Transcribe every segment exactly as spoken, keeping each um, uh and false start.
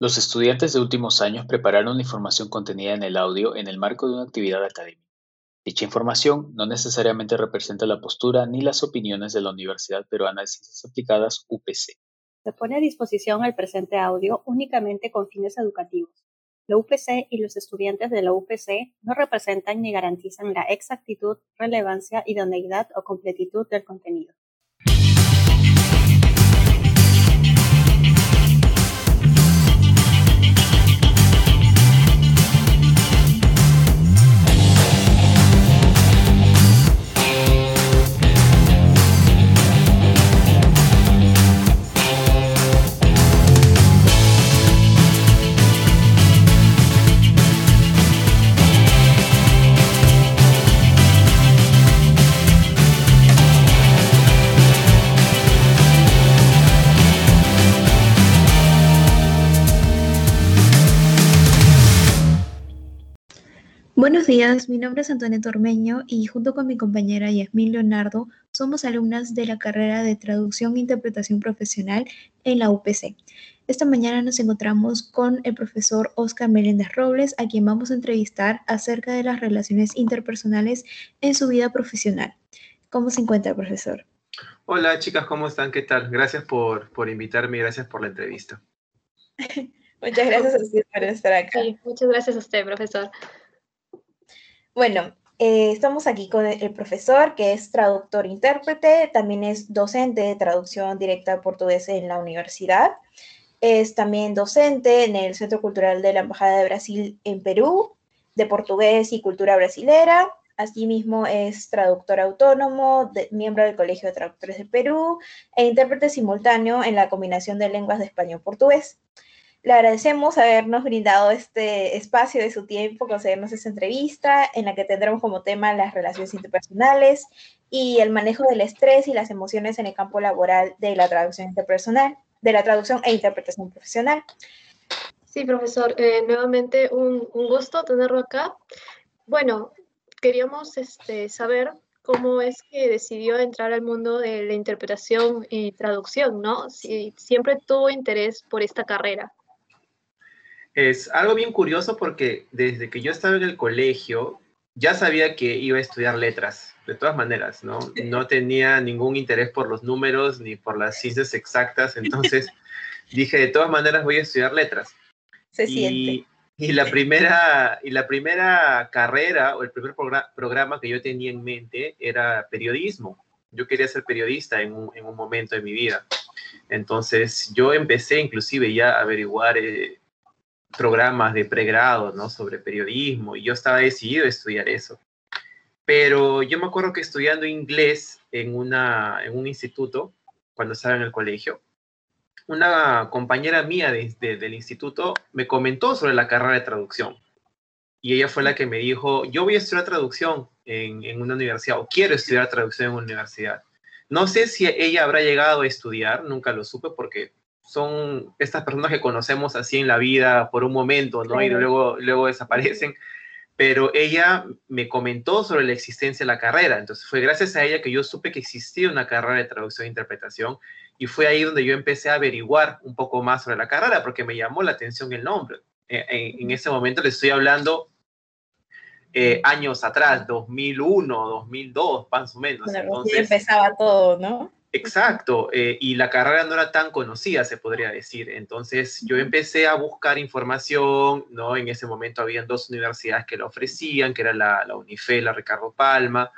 Los estudiantes de últimos años prepararon la información contenida en el audio en el marco de una actividad académica. Dicha información no necesariamente representa la postura ni las opiniones de la Universidad Peruana de Ciencias Aplicadas U P C. Se pone a disposición el presente audio únicamente con fines educativos. La U P C y los estudiantes de la U P C no representan ni garantizan la exactitud, relevancia, idoneidad o completitud del contenido. Buenos días, mi nombre es Antonio Tormeño y junto con mi compañera Yasmín Leonardo somos alumnas de la carrera de Traducción e Interpretación Profesional en la U P C. Esta mañana nos encontramos con el profesor Oscar Meléndez Robles, a quien vamos a entrevistar acerca de las relaciones interpersonales en su vida profesional. ¿Cómo se encuentra, profesor? Hola, chicas, ¿cómo están? ¿Qué tal? Gracias por, por invitarme y gracias por la entrevista. Muchas gracias a usted por estar acá. Sí, muchas gracias a usted, profesor. Bueno, eh, estamos aquí con el profesor, que es traductor-intérprete, también es docente de traducción directa a portugués en la universidad, es también docente en el Centro Cultural de la Embajada de Brasil en Perú, de portugués y cultura brasilera, asimismo es traductor autónomo, de, miembro del Colegio de Traductores de Perú, e intérprete simultáneo en la combinación de lenguas de español-portugués. Le agradecemos habernos brindado este espacio de su tiempo, concedernos esta entrevista en la que tendremos como tema las relaciones interpersonales y el manejo del estrés y las emociones en el campo laboral de la traducción interpersonal, de la traducción e interpretación profesional. Sí, profesor, eh, nuevamente un, un gusto tenerlo acá. Bueno, queríamos este, saber cómo es que decidió entrar al mundo de la interpretación y traducción, ¿no? Si siempre tuvo interés por esta carrera. Es algo bien curioso porque desde que yo estaba en el colegio ya sabía que iba a estudiar letras, de todas maneras, ¿no? No tenía ningún interés por los números ni por las ciencias exactas, entonces dije, de todas maneras voy a estudiar letras. Se y, siente. Y la, primera, y la primera carrera o el primer programa, programa que yo tenía en mente era periodismo. Yo quería ser periodista en un, en un momento de mi vida. Entonces yo empecé inclusive ya a averiguar Eh, programas de pregrado, ¿no? Sobre periodismo, y yo estaba decidido a estudiar eso. Pero yo me acuerdo que estudiando inglés en, una, en un instituto, cuando estaba en el colegio, una compañera mía de, de, del instituto me comentó sobre la carrera de traducción. Y ella fue la que me dijo, yo voy a estudiar traducción en, en una universidad, o quiero estudiar traducción en una universidad. No sé si ella habrá llegado a estudiar, nunca lo supe porque son estas personas que conocemos así en la vida por un momento, ¿no? Y luego, luego desaparecen. Pero ella me comentó sobre la existencia de la carrera. Entonces fue gracias a ella que yo supe que existía una carrera de traducción e interpretación. Y fue ahí donde yo empecé a averiguar un poco más sobre la carrera, porque me llamó la atención el nombre. En, en ese momento les estoy hablando eh, años atrás, dos mil uno, dos mil dos, más o menos. Bueno, entonces sí empezaba todo, ¿no? Exacto, eh, y la carrera no era tan conocida, se podría decir. Entonces yo empecé a buscar información, ¿no? En ese momento habían dos universidades que la ofrecían, que era la, la UNIFE, la Ricardo Palma,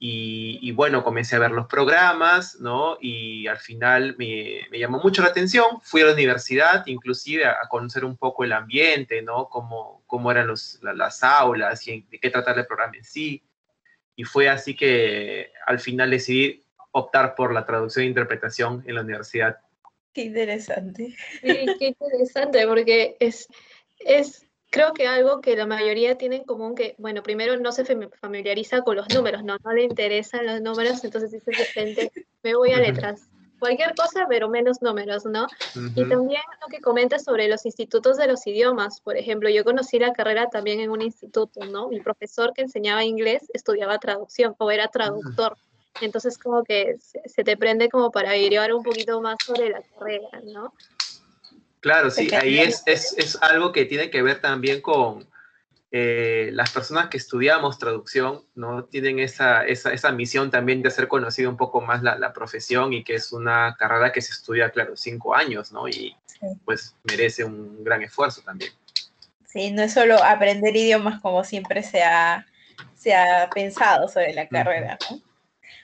y, y bueno, comencé a ver los programas, ¿no? Y al final me, me llamó mucho la atención, fui a la universidad, inclusive a, a conocer un poco el ambiente, ¿no? Cómo, cómo eran los, la, las aulas y de qué tratar el programa en sí. Y fue así que al final decidí optar por la traducción e interpretación en la universidad. Qué interesante. Sí, qué interesante, porque es, es, creo que algo que la mayoría tiene en común, que, bueno, primero no se familiariza con los números, no, no le interesan los números, entonces dice, de repente, me voy a letras. Cualquier cosa, pero menos números, ¿no? Uh-huh. Y también lo que comentas sobre los institutos de los idiomas. Por ejemplo, yo conocí la carrera también en un instituto, ¿no? Mi profesor que enseñaba inglés estudiaba traducción, o era traductor. Uh-huh. Entonces, como que se te prende como para averiguar un poquito más sobre la carrera, ¿no? Claro, sí, ahí es, es, es algo que tiene que ver también con eh, las personas que estudiamos traducción, ¿no? Tienen esa, esa, esa misión también de hacer conocida un poco más la, la profesión, y que es una carrera que se estudia, claro, cinco años, ¿no? Y sí, pues merece un gran esfuerzo también. Sí, no es solo aprender idiomas como siempre se ha, se ha pensado sobre la carrera, ¿no?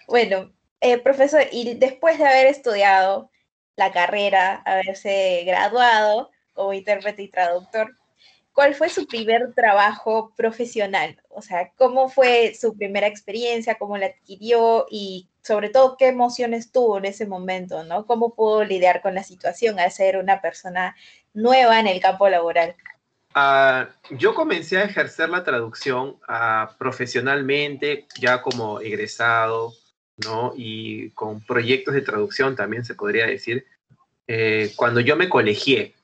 Bueno, eh, profesor, y después de haber estudiado la carrera, haberse graduado como intérprete y traductor, ¿cuál fue su primer trabajo profesional? O sea, ¿cómo fue su primera experiencia? ¿Cómo la adquirió? Y sobre todo, ¿qué emociones tuvo en ese momento, ¿no? ¿Cómo pudo lidiar con la situación al ser una persona nueva en el campo laboral? Uh, yo comencé a ejercer la traducción uh, profesionalmente, ya como egresado, ¿no? Y con proyectos de traducción también se podría decir, eh, cuando yo me colegié,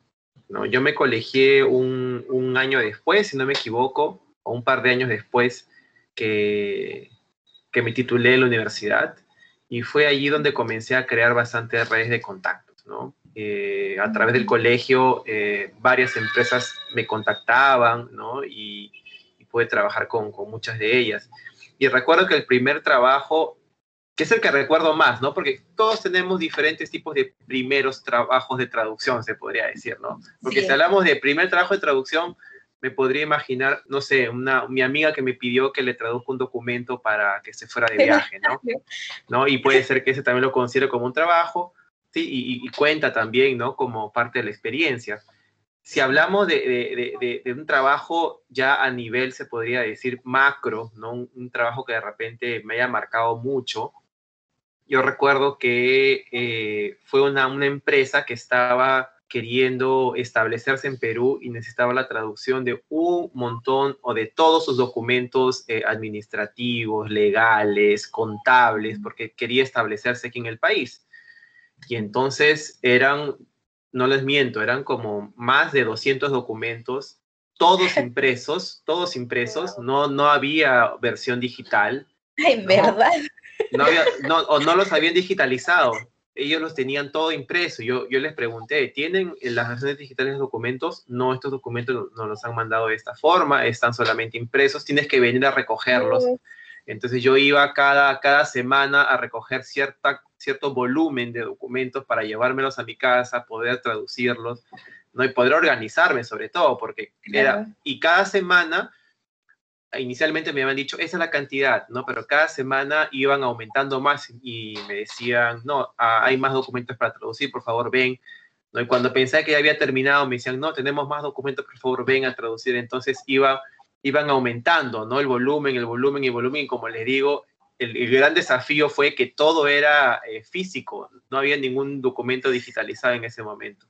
¿no? Yo me colegié un, un año después, si no me equivoco, o un par de años después que, que me titulé en la universidad, y fue allí donde comencé a crear bastantes redes de contactos, ¿no? Eh, a través del colegio eh, varias empresas me contactaban, ¿no? Y, y pude trabajar con, con muchas de ellas. Y recuerdo que el primer trabajo, que es el que recuerdo más, ¿no? Porque todos tenemos diferentes tipos de primeros trabajos de traducción, se podría decir, ¿no? Porque sí, si hablamos de primer trabajo de traducción, me podría imaginar, no sé, una, mi amiga que me pidió que le traduzca un documento para que se fuera de viaje, ¿no? ¿No? Y puede ser que ese también lo considero como un trabajo, ¿sí? Y, y cuenta también, ¿no? Como parte de la experiencia. Si hablamos de, de, de, de un trabajo ya a nivel, se podría decir, macro, ¿no? Un, un trabajo que de repente me haya marcado mucho. Yo recuerdo que eh, fue una, una empresa que estaba queriendo establecerse en Perú y necesitaba la traducción de un montón o de todos sus documentos eh, administrativos, legales, contables, porque quería establecerse aquí en el país. Y entonces eran, no les miento, eran como más de doscientos documentos, todos impresos, todos impresos, no, no había versión digital. ¿En verdad? No había, no, o no los habían digitalizado, ellos los tenían todo impreso. Yo, yo les pregunté, ¿tienen las versiones digitales de documentos? No, estos documentos no los han mandado de esta forma, están solamente impresos, tienes que venir a recogerlos. Entonces yo iba cada, cada semana a recoger cierta, cierto volumen de documentos para llevármelos a mi casa, poder traducirlos, ¿no? Y poder organizarme sobre todo, porque era, y cada semana... Inicialmente me habían dicho, esa es la cantidad, ¿no? Pero cada semana iban aumentando más y me decían, no, hay más documentos para traducir, por favor, ven, ¿no? Y cuando pensé que ya había terminado, me decían, no, tenemos más documentos, por favor, ven a traducir. Entonces iba, iban aumentando, ¿no? El volumen, el volumen, el volumen. Y como les digo, el, el gran desafío fue que todo era eh, físico. No había ningún documento digitalizado en ese momento.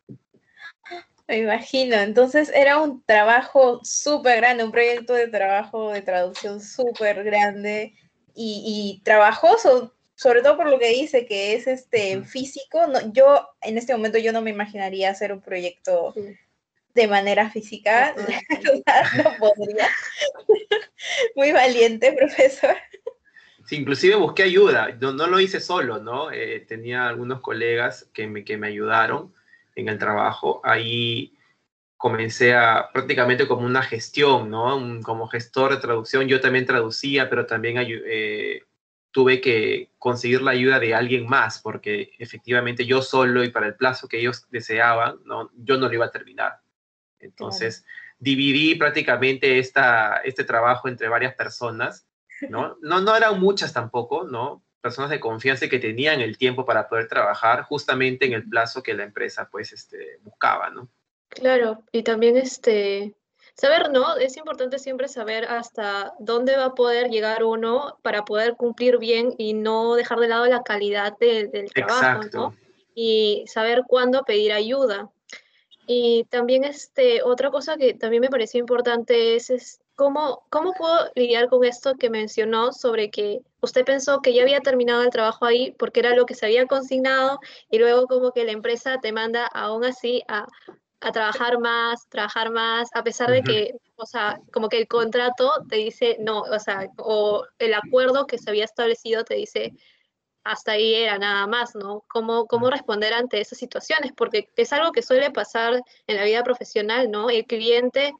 Me imagino, entonces era un trabajo súper grande, un proyecto de trabajo de traducción súper grande y, y trabajoso, sobre todo por lo que dice que es este, físico. No, yo en este momento yo no me imaginaría hacer un proyecto sí. de manera física, sí. no, no podría. Muy valiente, profesor. Sí, inclusive busqué ayuda, no, no lo hice solo, ¿no? Eh, tenía algunos colegas que me, que me ayudaron en el trabajo. Ahí comencé a prácticamente como una gestión, ¿no? Un, como gestor de traducción. Yo también traducía, pero también eh, tuve que conseguir la ayuda de alguien más, porque efectivamente yo solo y para el plazo que ellos deseaban, ¿no? Yo no lo iba a terminar. Entonces, claro, dividí prácticamente esta, este trabajo entre varias personas, ¿no? No, no eran muchas tampoco, ¿no? Personas de confianza que tenían el tiempo para poder trabajar justamente en el plazo que la empresa pues este, buscaba, ¿no? Claro, y también este, saber, ¿no? Es importante siempre saber hasta dónde va a poder llegar uno para poder cumplir bien y no dejar de lado la calidad de, del trabajo, exacto, ¿no? Y saber cuándo pedir ayuda. Y también este, otra cosa que también me pareció importante es, es ¿Cómo, ¿Cómo puedo lidiar con esto que mencionó sobre que usted pensó que ya había terminado el trabajo ahí porque era lo que se había consignado y luego como que la empresa te manda aún así a, a trabajar más, trabajar más, a pesar de que, o sea, como que el contrato te dice no, o sea, o el acuerdo que se había establecido te dice hasta ahí era nada más, ¿no? ¿Cómo, cómo responder ante esas situaciones? Porque es algo que suele pasar en la vida profesional, ¿no? El cliente,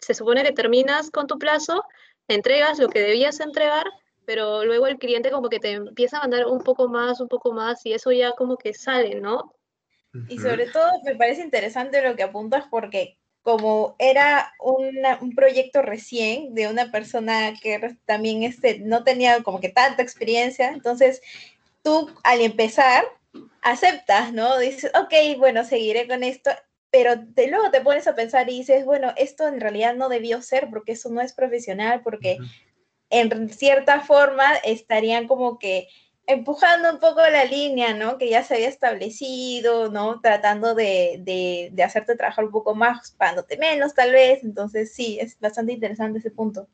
se supone que terminas con tu plazo, entregas lo que debías entregar, pero luego el cliente como que te empieza a mandar un poco más, un poco más, y eso ya como que sale, ¿no? Y sobre todo me parece interesante lo que apuntas porque como era una, un proyecto recién de una persona que también este, no tenía como que tanta experiencia, entonces tú al empezar aceptas, ¿no? Dices, ok, bueno, seguiré con esto, pero te, luego te pones a pensar y dices, bueno, esto en realidad no debió ser porque eso no es profesional, porque uh-huh. en cierta forma estarían como que empujando un poco la línea, ¿no? Que ya se había establecido, ¿no? Tratando de, de, de hacerte trabajar un poco más, pagándote menos tal vez. Entonces, sí, es bastante interesante ese punto.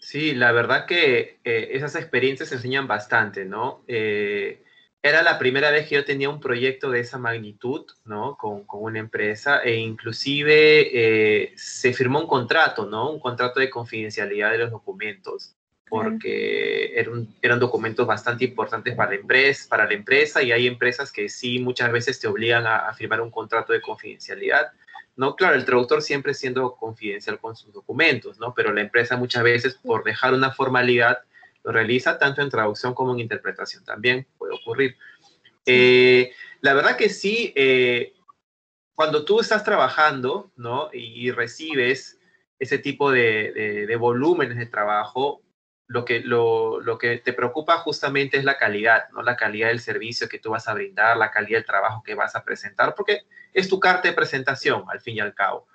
Sí, la verdad que eh, esas experiencias enseñan bastante, ¿no? Eh, era la primera vez que yo tenía un proyecto de esa magnitud, ¿no? Con, con una empresa e inclusive eh, se firmó un contrato, ¿no? Un contrato de confidencialidad de los documentos. Porque eran, eran documentos bastante importantes para la, empresa, para la empresa y hay empresas que sí muchas veces te obligan a, a firmar un contrato de confidencialidad, ¿no? Claro, el traductor siempre siendo confidencial con sus documentos, ¿no? Pero la empresa muchas veces por dejar una formalidad lo realiza tanto en traducción como en interpretación también, puede ocurrir. Eh, la verdad que sí, eh, cuando tú estás trabajando, ¿no? Y, y recibes ese tipo de, de, de volúmenes de trabajo, Lo que, lo, lo que te preocupa justamente es la calidad, ¿no? La calidad del servicio que tú vas a brindar, la calidad del trabajo que vas a presentar, porque es tu carta de presentación, al fin y al cabo,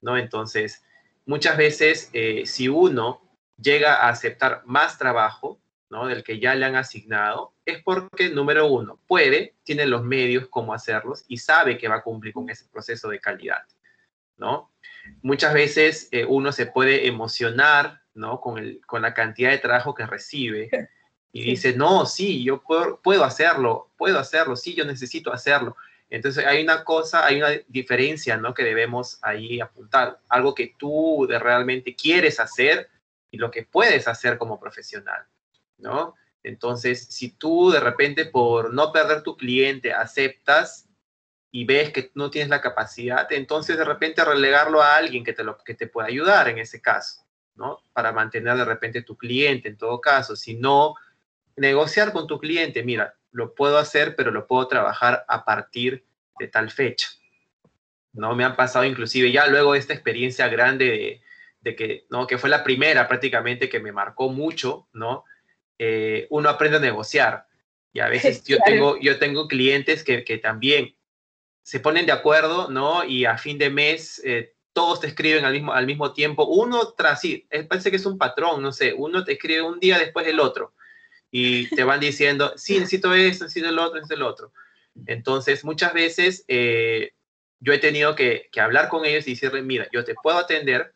¿no? Entonces, muchas veces, eh, si uno llega a aceptar más trabajo, ¿no? Del que ya le han asignado, es porque, número uno, puede, tiene los medios cómo hacerlos y sabe que va a cumplir con ese proceso de calidad, ¿no? Muchas veces eh, uno se puede emocionar, ¿no? Con, el, con la cantidad de trabajo que recibe y sí. dice, no, sí, yo puedo, puedo hacerlo, puedo hacerlo, sí, yo necesito hacerlo. Entonces hay una cosa, hay una diferencia, ¿no? Que debemos ahí apuntar, algo que tú de realmente quieres hacer y lo que puedes hacer como profesional, ¿no? Entonces, si tú de repente por no perder tu cliente aceptas y ves que no tienes la capacidad, entonces de repente relegarlo a alguien que te, lo, que te pueda ayudar en ese caso, ¿no? Para mantener de repente tu cliente en todo caso, si no, negociar con tu cliente, mira, lo puedo hacer, pero lo puedo trabajar a partir de tal fecha, ¿no? Me han pasado inclusive ya luego esta experiencia grande de, de que, ¿no? Que fue la primera prácticamente que me marcó mucho, ¿no? Eh, uno aprende a negociar y a veces yo tengo, yo tengo clientes que, que también se ponen de acuerdo, ¿no? Y a fin de mes eh, todos te escriben al mismo, al mismo tiempo, uno tras sí, parece que es un patrón, no sé, uno te escribe un día después del otro, y te van diciendo, sí, necesito esto, necesito el otro, necesito el otro. Entonces, muchas veces, eh, yo he tenido que, que hablar con ellos y decirles, mira, yo te puedo atender,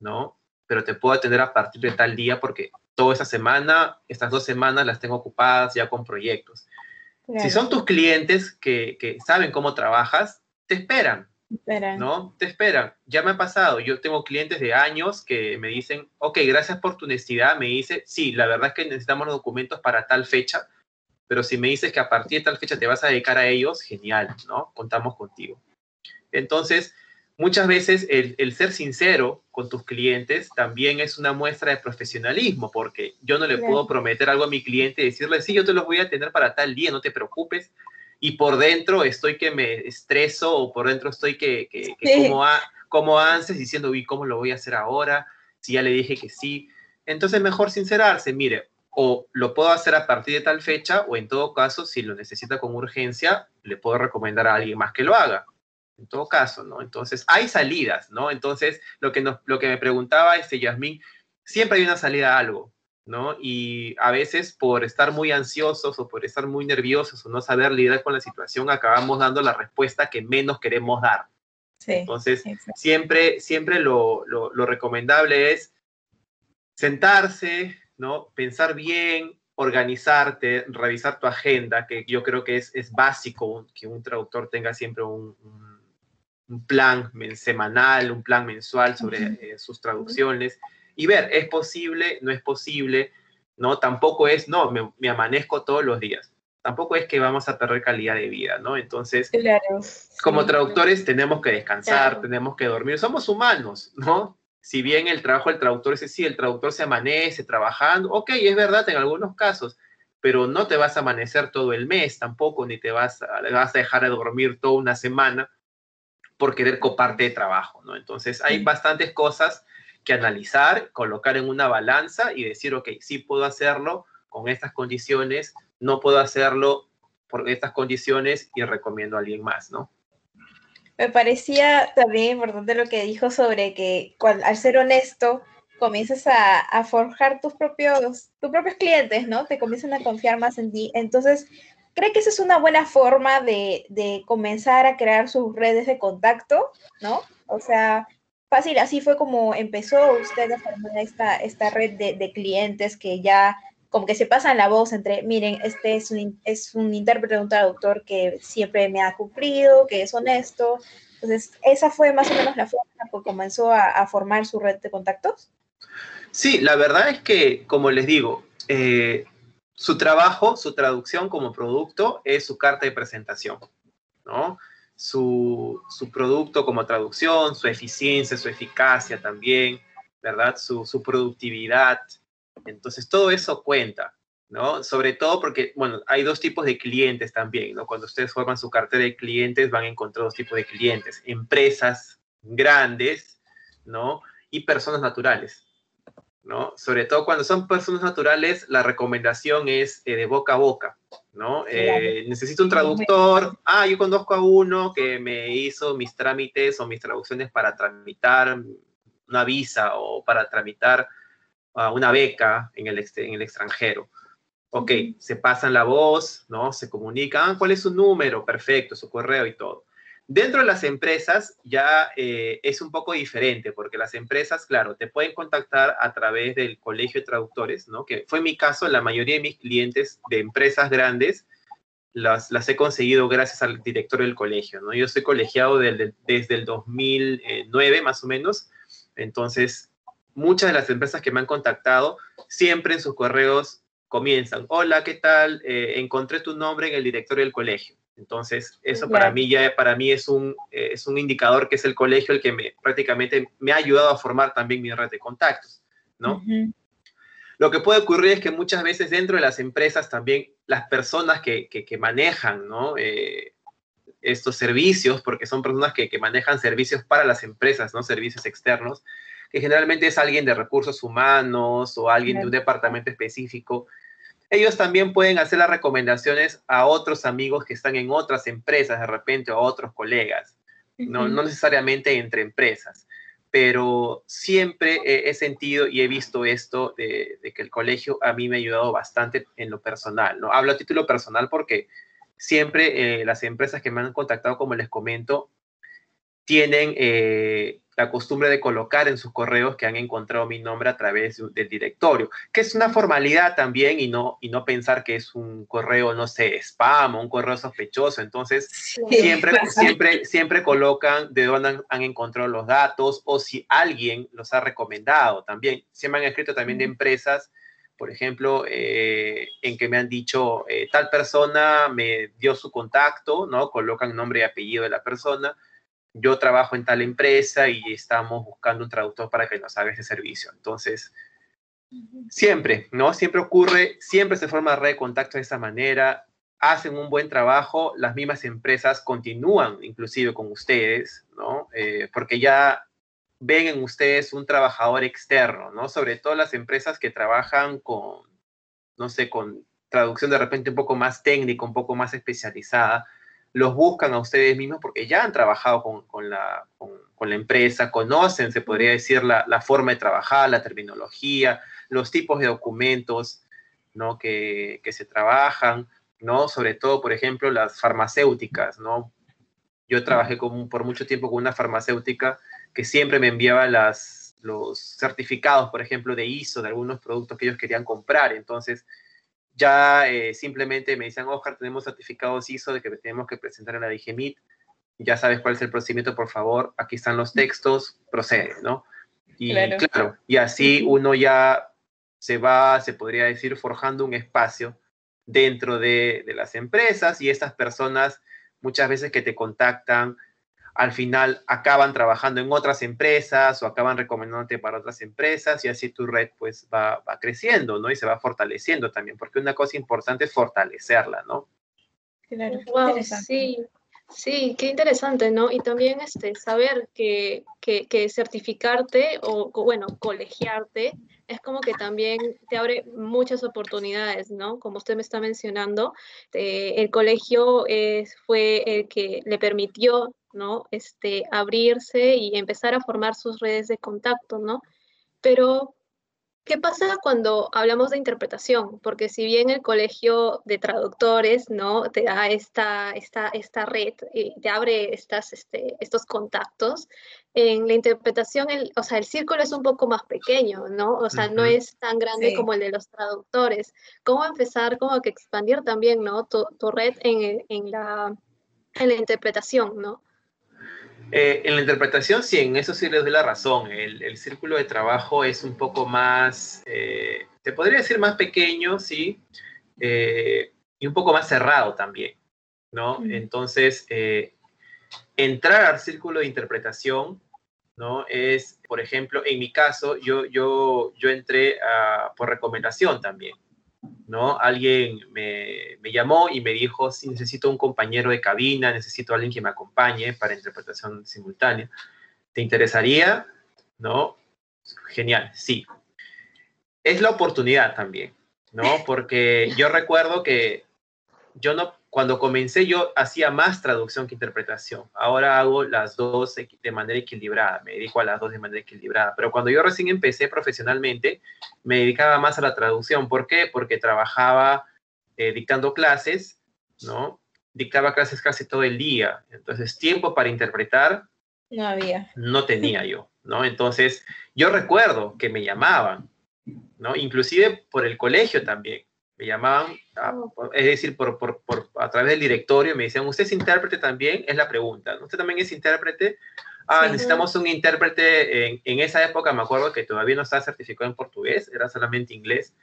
¿no? Pero te puedo atender a partir de tal día, porque toda esa semana, estas dos semanas las tengo ocupadas ya con proyectos. Claro. Si son tus clientes que, que saben cómo trabajas, te esperan. Esperan. ¿No? Te esperan. Ya me ha pasado. Yo tengo clientes de años que me dicen, ok, gracias por tu honestidad. Me dice, sí, la verdad es que necesitamos los documentos para tal fecha, pero si me dices que a partir de tal fecha te vas a dedicar a ellos, genial, ¿no? Contamos contigo. Entonces, muchas veces el, el ser sincero con tus clientes también es una muestra de profesionalismo, porque yo no le Bien. puedo prometer algo a mi cliente y decirle, sí, yo te los voy a tener para tal día, no te preocupes. Y por dentro estoy que me estreso o por dentro estoy que, que, que sí. como, a, como antes diciendo, uy, ¿cómo lo voy a hacer ahora? Si ya le dije que sí. Entonces, mejor sincerarse, mire, o lo puedo hacer a partir de tal fecha o en todo caso, si lo necesita con urgencia, le puedo recomendar a alguien más que lo haga. En todo caso, ¿no? Entonces, hay salidas, ¿no? Entonces, lo que, nos, lo que me preguntaba este Yasmín, siempre hay una salida a algo, ¿no? Y a veces por estar muy ansiosos o por estar muy nerviosos o no saber lidiar con la situación, acabamos dando la respuesta que menos queremos dar. Sí, Entonces, siempre, siempre lo, lo, lo recomendable es sentarse, ¿no? Pensar bien, organizarte, revisar tu agenda, que yo creo que es, es básico que un traductor tenga siempre un, un, un plan semanal, un plan mensual sobre uh-huh. eh, sus traducciones. Uh-huh. Y ver, ¿es posible? ¿No es posible? No, tampoco es, no, me, me amanezco todos los días. tampoco es que vamos a perder calidad de vida, ¿no? Entonces, claro, sí, como traductores claro. tenemos que descansar, claro. tenemos que dormir. Somos humanos, ¿no? Si bien el trabajo del traductor es así, el traductor se amanece trabajando, ok, es verdad en algunos casos, pero no te vas a amanecer todo el mes tampoco, ni te vas a, vas a dejar de dormir toda una semana por querer coparte de trabajo, ¿no? Entonces, hay sí. bastantes cosas que analizar, colocar en una balanza y decir, ok, sí puedo hacerlo con estas condiciones, no puedo hacerlo por estas condiciones y recomiendo a alguien más, ¿no? Me parecía también importante lo que dijo sobre que cuando, al ser honesto comienzas a, a forjar tus propios, tus propios clientes, ¿no? Te comienzan a confiar más en ti. Entonces, ¿cree que esa es una buena forma de, de comenzar a crear sus redes de contacto, ¿no? O sea, fácil, así fue como empezó usted a formar esta, esta red de, de clientes que ya... como que se pasan la voz entre, miren, este es un, es un intérprete, un traductor que siempre me ha cumplido, que es honesto. Entonces, ¿esa fue más o menos la forma que comenzó a, a formar su red de contactos? Sí, la verdad es que, como les digo, eh, su trabajo, su traducción como producto es su carta de presentación, ¿no? Su, su producto como traducción, su eficiencia, su eficacia también, ¿verdad? Su, su productividad. Entonces, todo eso cuenta, ¿no? Sobre todo porque, bueno, hay dos tipos de clientes también, ¿no? Cuando ustedes forman su cartera de clientes, van a encontrar dos tipos de clientes. Empresas grandes, ¿no? Y personas naturales, ¿no? Sobre todo cuando son personas naturales, la recomendación es eh, de boca a boca, ¿no? Eh, necesito un traductor. Ah, yo conozco a uno que me hizo mis trámites o mis traducciones para tramitar una visa o para tramitar... una beca en el, en el extranjero. Ok, se pasan la voz, ¿no? Se comunican, ah, ¿cuál es su número? Perfecto, su correo y todo. Dentro de las empresas ya eh, es un poco diferente, porque las empresas, claro, te pueden contactar a través del Colegio de Traductores, ¿no? Que fue mi caso, la mayoría de mis clientes de empresas grandes las, las he conseguido gracias al director del colegio, ¿no? Yo soy colegiado del, del, desde el dos mil nueve, más o menos, entonces... muchas de las empresas que me han contactado, siempre en sus correos comienzan, hola, ¿qué tal? Eh, encontré tu nombre en el directorio del colegio. Entonces, eso para mí ya, para mí es un, eh, es un indicador que es el colegio el que me, prácticamente me ha ayudado a formar también mi red de contactos, ¿no? Uh-huh. Lo que puede ocurrir es que muchas veces dentro de las empresas también las personas que, que, que manejan, ¿no? Eh, estos servicios, porque son personas que, que manejan servicios para las empresas, ¿no? Servicios externos, que generalmente es alguien de recursos humanos o alguien de un departamento específico, ellos también pueden hacer las recomendaciones a otros amigos que están en otras empresas de repente o a otros colegas, no, uh-huh. no necesariamente entre empresas, pero siempre eh, he sentido y he visto esto de, de que el colegio a mí me ha ayudado bastante en lo personal, ¿no? Hablo a título personal porque siempre eh, las empresas que me han contactado, como les comento, tienen... Eh, la costumbre de colocar en sus correos que han encontrado mi nombre a través del directorio, que es una formalidad también y no, y no pensar que es un correo, no sé, spam o un correo sospechoso. Entonces, sí. siempre, siempre, siempre colocan de dónde han, han encontrado los datos o si alguien los ha recomendado también. Se me han escrito también de empresas, por ejemplo, eh, en que me han dicho, eh, tal persona me dio su contacto, ¿no? Colocan nombre y apellido de la persona. Yo trabajo en tal empresa y estamos buscando un traductor para que nos haga ese servicio. Entonces, siempre, ¿no? Siempre ocurre, siempre se forma red de contacto de esa manera, hacen un buen trabajo, las mismas empresas continúan inclusive con ustedes, ¿no? Eh, porque ya ven en ustedes un trabajador externo, ¿no? Sobre todo las empresas que trabajan con, no sé, con traducción de repente un poco más técnica, un poco más especializada, los buscan a ustedes mismos porque ya han trabajado con, con, la, con, con la empresa, conocen, se podría decir, la, la forma de trabajar, la terminología, los tipos de documentos, ¿no? que, que se trabajan, ¿no? Sobre todo, por ejemplo, las farmacéuticas, ¿no? Yo trabajé con, por mucho tiempo con una farmacéutica que siempre me enviaba las, los certificados, por ejemplo, de I S O, de algunos productos que ellos querían comprar. Entonces, ya eh, simplemente me dicen, Oscar, tenemos certificados I S O de que tenemos que presentar en la Digemit. Ya sabes cuál es el procedimiento, por favor. Aquí están los textos, procede, ¿no? Y claro, claro y así uno ya se va, se podría decir, forjando un espacio dentro de, de las empresas, y estas personas muchas veces que te contactan, al final acaban trabajando en otras empresas o acaban recomendándote para otras empresas, y así tu red pues va, va creciendo, ¿no? Y se va fortaleciendo también, porque una cosa importante es fortalecerla, ¿no? Claro, wow, sí, sí, qué interesante, ¿no? Y también este, saber que, que, que certificarte o, bueno, colegiarte es como que también te abre muchas oportunidades, ¿no? Como usted me está mencionando, eh, el colegio eh, fue el que le permitió, ¿no? Este, abrirse y empezar a formar sus redes de contacto, ¿no? Pero, ¿qué pasa cuando hablamos de interpretación? Porque si bien el colegio de traductores, ¿no? Te da esta, esta, esta red, y te abre estas, este, estos contactos, en la interpretación, el, o sea, el círculo es un poco más pequeño, ¿no? O sea, uh-huh. no es tan grande sí. como el de los traductores. ¿Cómo empezar, como que expandir también, ¿no? Tu, tu red en, en, la, en la interpretación, ¿no? Eh, en la interpretación, sí, en eso sí les doy la razón. El, el círculo de trabajo es un poco más, eh, te podría decir más pequeño, sí, eh, y un poco más cerrado también, ¿no? Mm. Entonces, eh, entrar al círculo de interpretación, ¿no? Es, por ejemplo, en mi caso, yo, yo, yo entré uh, por recomendación también, ¿no? Alguien me, me llamó y me dijo, sí, necesito un compañero de cabina, necesito a alguien que me acompañe para interpretación simultánea. ¿Te interesaría? ¿No? Genial, sí. Es la oportunidad también, ¿no? Porque yo recuerdo que yo no, cuando comencé yo hacía más traducción que interpretación. Ahora hago las dos de manera equilibrada, me dedico a las dos de manera equilibrada. Pero cuando yo recién empecé profesionalmente, me dedicaba más a la traducción. ¿Por qué? Porque trabajaba eh, dictando clases, ¿no? Dictaba clases casi todo el día. Entonces, tiempo para interpretar no había. No tenía yo, ¿no? Entonces, yo recuerdo que me llamaban, ¿no? Inclusive por el colegio también. Me llamaban, a, es decir, por, por, por, a través del directorio, me decían, ¿usted es intérprete también? Es la pregunta. ¿Usted también es intérprete? Ah, sí, necesitamos un intérprete. En, en esa época me acuerdo que todavía no estaba certificado en portugués, era solamente inglés.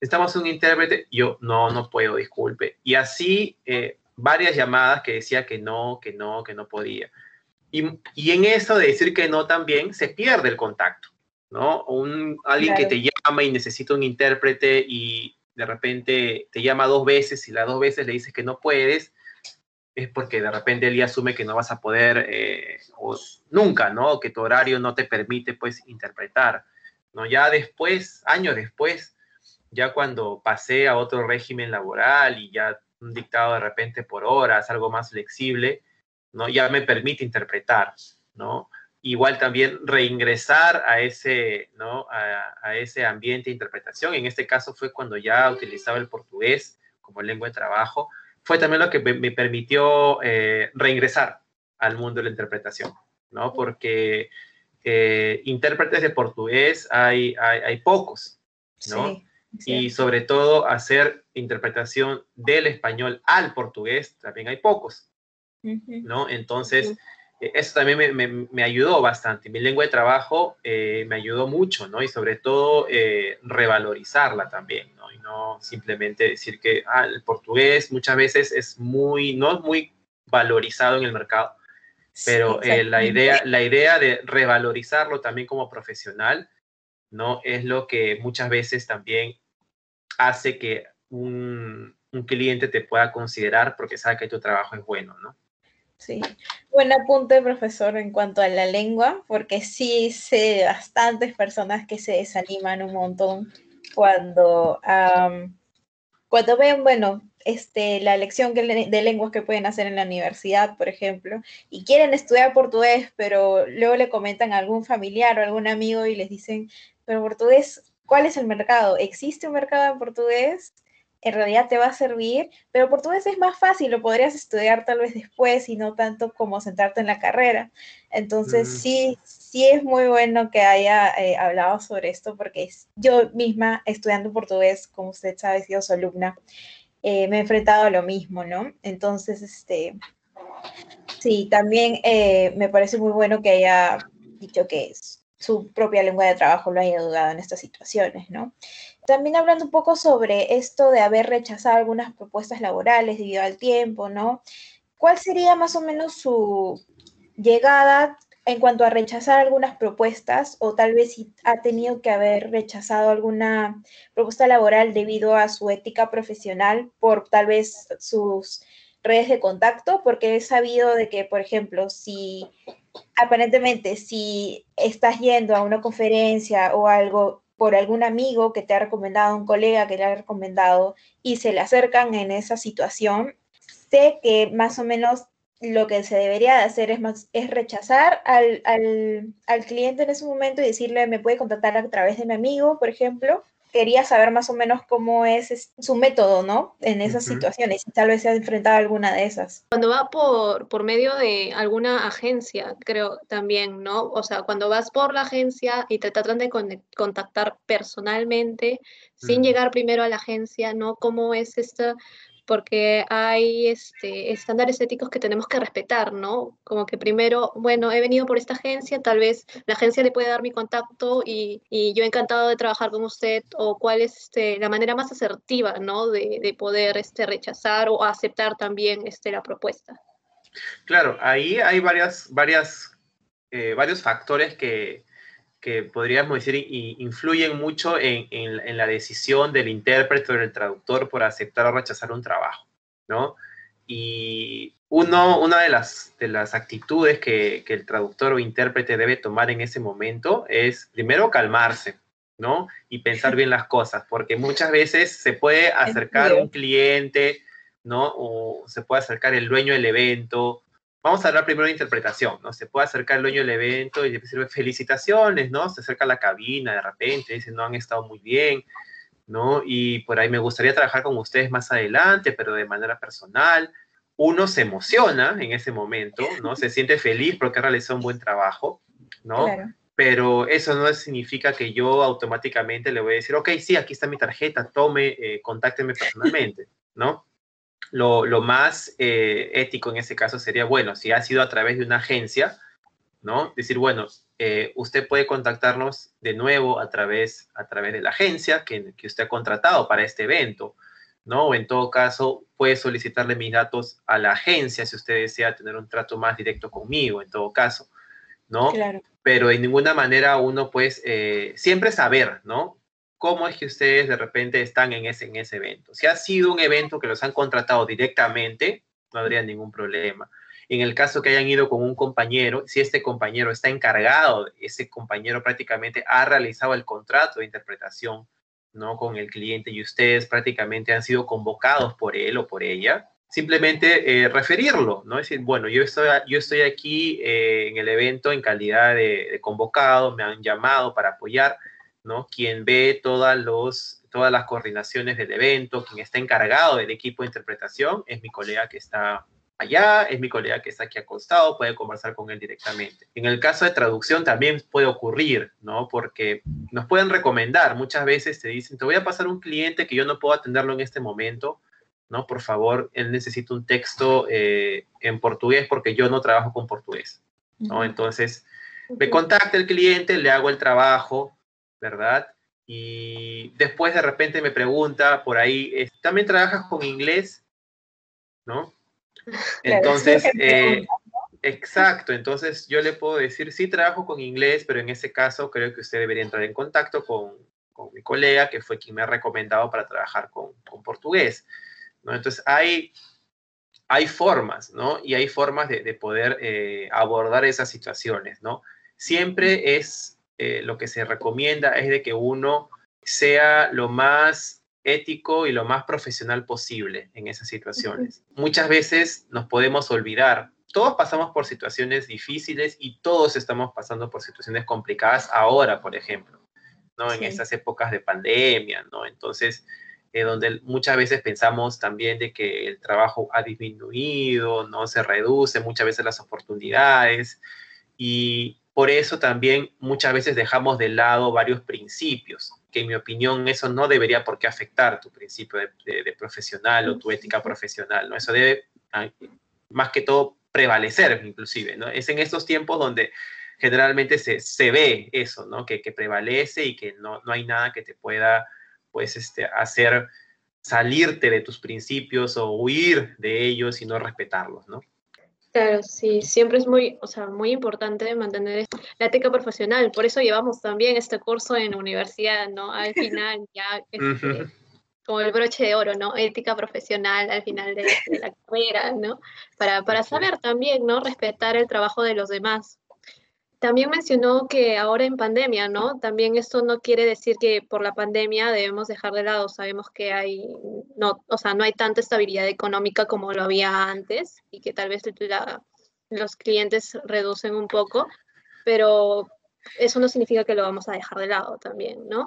Necesitamos un intérprete. Yo, no, no puedo, disculpe. Y así, eh, varias llamadas que decía que no, que no, que no podía. Y, y en eso de decir que no también, se pierde el contacto, ¿no? Un, alguien claro. que te llama y necesita un intérprete y... de repente te llama dos veces y las dos veces le dices que no puedes, es porque de repente él ya asume que no vas a poder eh, o nunca, ¿no? Que tu horario no te permite, pues, interpretar, ¿no? Ya después, años después, ya cuando pasé a otro régimen laboral y ya un dictado de repente por horas, algo más flexible, ¿no? Ya me permite interpretar, ¿no? Igual también reingresar a ese, ¿no? a, a ese ambiente de interpretación. En este caso fue cuando ya utilizaba el portugués como lengua de trabajo. Fue también lo que me, me permitió eh, reingresar al mundo de la interpretación, ¿no? Porque eh, intérpretes de portugués hay, hay, hay pocos, ¿no? Sí, sí. Y sobre todo hacer interpretación del español al portugués también hay pocos, ¿no? Entonces... Uh-huh. Eso también me, me, me ayudó bastante. Mi lengua de trabajo eh, me ayudó mucho, ¿no? Y sobre todo eh, revalorizarla también, ¿no? Y no simplemente decir que ah, el portugués muchas veces es muy, no es muy valorizado en el mercado, pero sí, eh, la, idea, la idea de revalorizarlo también como profesional, ¿no? Es lo que muchas veces también hace que un, un cliente te pueda considerar porque sabe que tu trabajo es bueno, ¿no? Sí, buen apunte, profesor, en cuanto a la lengua, porque sí sé bastantes personas que se desaniman un montón cuando, um, cuando ven, bueno, este, la lección que le, de lenguas que pueden hacer en la universidad, por ejemplo, y quieren estudiar portugués, pero luego le comentan a algún familiar o algún amigo y les dicen, pero portugués, ¿cuál es el mercado? ¿Existe un mercado en portugués? En realidad te va a servir, pero portugués es más fácil, lo podrías estudiar tal vez después y no tanto como sentarte en la carrera. Entonces mm. sí, sí es muy bueno que haya eh, hablado sobre esto, porque yo misma estudiando portugués, como usted sabe, he sido su alumna, eh, me he enfrentado a lo mismo, ¿no? Entonces, este, sí, también eh, me parece muy bueno que haya dicho que su propia lengua de trabajo lo haya dudado en estas situaciones, ¿no? También hablando un poco sobre esto de haber rechazado algunas propuestas laborales debido al tiempo, ¿no? ¿Cuál sería más o menos su llegada en cuanto a rechazar algunas propuestas, o tal vez si ha tenido que haber rechazado alguna propuesta laboral debido a su ética profesional por tal vez sus redes de contacto? Porque he sabido de que, por ejemplo, si aparentemente si estás yendo a una conferencia o algo por algún amigo que te ha recomendado, un colega que le ha recomendado, y se le acercan en esa situación, sé que más o menos lo que se debería de hacer es, más, es rechazar al, al, al cliente en ese momento y decirle, me puede contactar a través de mi amigo, por ejemplo. Quería saber más o menos cómo es su método, ¿no? En esas uh-huh. situaciones, y tal vez se ha enfrentado a alguna de esas. Cuando va por, por medio de alguna agencia, creo también, ¿no? O sea, cuando vas por la agencia y te tratan de contactar personalmente, uh-huh. sin llegar primero a la agencia, ¿no? ¿Cómo es esta...? Porque hay este, estándares éticos que tenemos que respetar, ¿no? Como que primero, bueno, he venido por esta agencia, tal vez la agencia le puede dar mi contacto y, y yo encantado de trabajar con usted, o cuál es este, la manera más asertiva, ¿no? De, de poder este, rechazar o aceptar también este, la propuesta. Claro, ahí hay varias, varias, eh, varios factores que, que podríamos decir influyen mucho en, en, en la decisión del intérprete o del traductor por aceptar o rechazar un trabajo, ¿no? Y uno, una de las, de las actitudes que, que el traductor o intérprete debe tomar en ese momento es, primero, calmarse, ¿no? Y pensar bien las cosas, porque muchas veces se puede acercar un cliente, ¿no? O se puede acercar el dueño del evento. Vamos a hablar primero de interpretación, ¿no? Se puede acercar el dueño del evento y le sirve felicitaciones, ¿no? Se acerca a la cabina de repente, dice, no han estado muy bien, ¿no? Y por ahí me gustaría trabajar con ustedes más adelante, pero de manera personal. Uno se emociona en ese momento, ¿no? Se siente feliz porque ha realizado un buen trabajo, ¿no? Claro. Pero eso no significa que yo automáticamente le voy a decir, ok, sí, aquí está mi tarjeta, tome, eh, contácteme personalmente, ¿no? Lo, lo más eh, ético en ese caso sería, bueno, si ha sido a través de una agencia, ¿no? Decir, bueno, eh, usted puede contactarnos de nuevo a través, a través de la agencia que, que usted ha contratado para este evento, ¿no? O en todo caso, puede solicitarle mis datos a la agencia si usted desea tener un trato más directo conmigo, en todo caso, ¿no? Claro. Pero de ninguna manera uno, pues, eh, siempre saber, ¿no? Cómo es que ustedes de repente están en ese, en ese evento. Si ha sido un evento que los han contratado directamente, no habría ningún problema. En el caso que hayan ido con un compañero, si este compañero está encargado, ese compañero prácticamente ha realizado el contrato de interpretación, ¿no? Con el cliente, y ustedes prácticamente han sido convocados por él o por ella, simplemente eh, referirlo, ¿no? Es decir, bueno, yo estoy, yo estoy aquí eh, en el evento en calidad de, de convocado, me han llamado para apoyar, ¿no? Quien ve todas, los, todas las coordinaciones del evento, quien está encargado del equipo de interpretación, es mi colega que está allá, es mi colega que está aquí acostado, puede conversar con él directamente. En el caso de traducción también puede ocurrir, ¿no? Porque nos pueden recomendar, muchas veces te dicen, te voy a pasar un cliente que yo no puedo atenderlo en este momento, ¿no? Por favor, él necesita un texto eh, en portugués porque yo no trabajo con portugués, ¿no? Entonces, me contacta el cliente, le hago el trabajo, ¿verdad? Y después de repente me pregunta por ahí, ¿también trabajas con inglés? ¿No? Entonces, eh, exacto, entonces yo le puedo decir, sí trabajo con inglés, pero en ese caso creo que usted debería entrar en contacto con, con mi colega, que fue quien me ha recomendado para trabajar con, con portugués, ¿no? Entonces, hay, hay formas, ¿no? Y hay formas de, de poder eh, abordar esas situaciones, ¿no? Siempre es... Eh, lo que se recomienda es de que uno sea lo más ético y lo más profesional posible en esas situaciones. Uh-huh. Muchas veces nos podemos olvidar. Todos pasamos por situaciones difíciles y todos estamos pasando por situaciones complicadas ahora, por ejemplo, ¿no? Sí. En esas épocas de pandemia, ¿no? Entonces, eh, donde muchas veces pensamos también de que el trabajo ha disminuido, ¿no? Se reduce muchas veces las oportunidades y... Por eso también muchas veces dejamos de lado varios principios, que en mi opinión eso no debería por qué afectar tu principio de, de, de profesional o tu ética profesional, ¿no? Eso debe, más que todo, prevalecer inclusive, ¿no? Es en estos tiempos donde generalmente se, se ve eso, ¿no? Que, que prevalece y que no, no hay nada que te pueda, pues, este, hacer salirte de tus principios o huir de ellos y no respetarlos, ¿no? Claro, sí, siempre es muy, o sea, muy importante mantener la ética profesional, por eso llevamos también este curso en la universidad, ¿no? Al final ya, este, uh-huh. como el broche de oro, ¿no? Ética profesional al final de, de la carrera, ¿no? Para, para saber también, ¿no? Respetar el trabajo de los demás. También mencionó que ahora en pandemia, ¿no? También esto no quiere decir que por la pandemia debemos dejar de lado. Sabemos que hay, no, o sea, no hay tanta estabilidad económica como lo había antes y que tal vez la, los clientes reducen un poco, pero eso no significa que lo vamos a dejar de lado también, ¿no?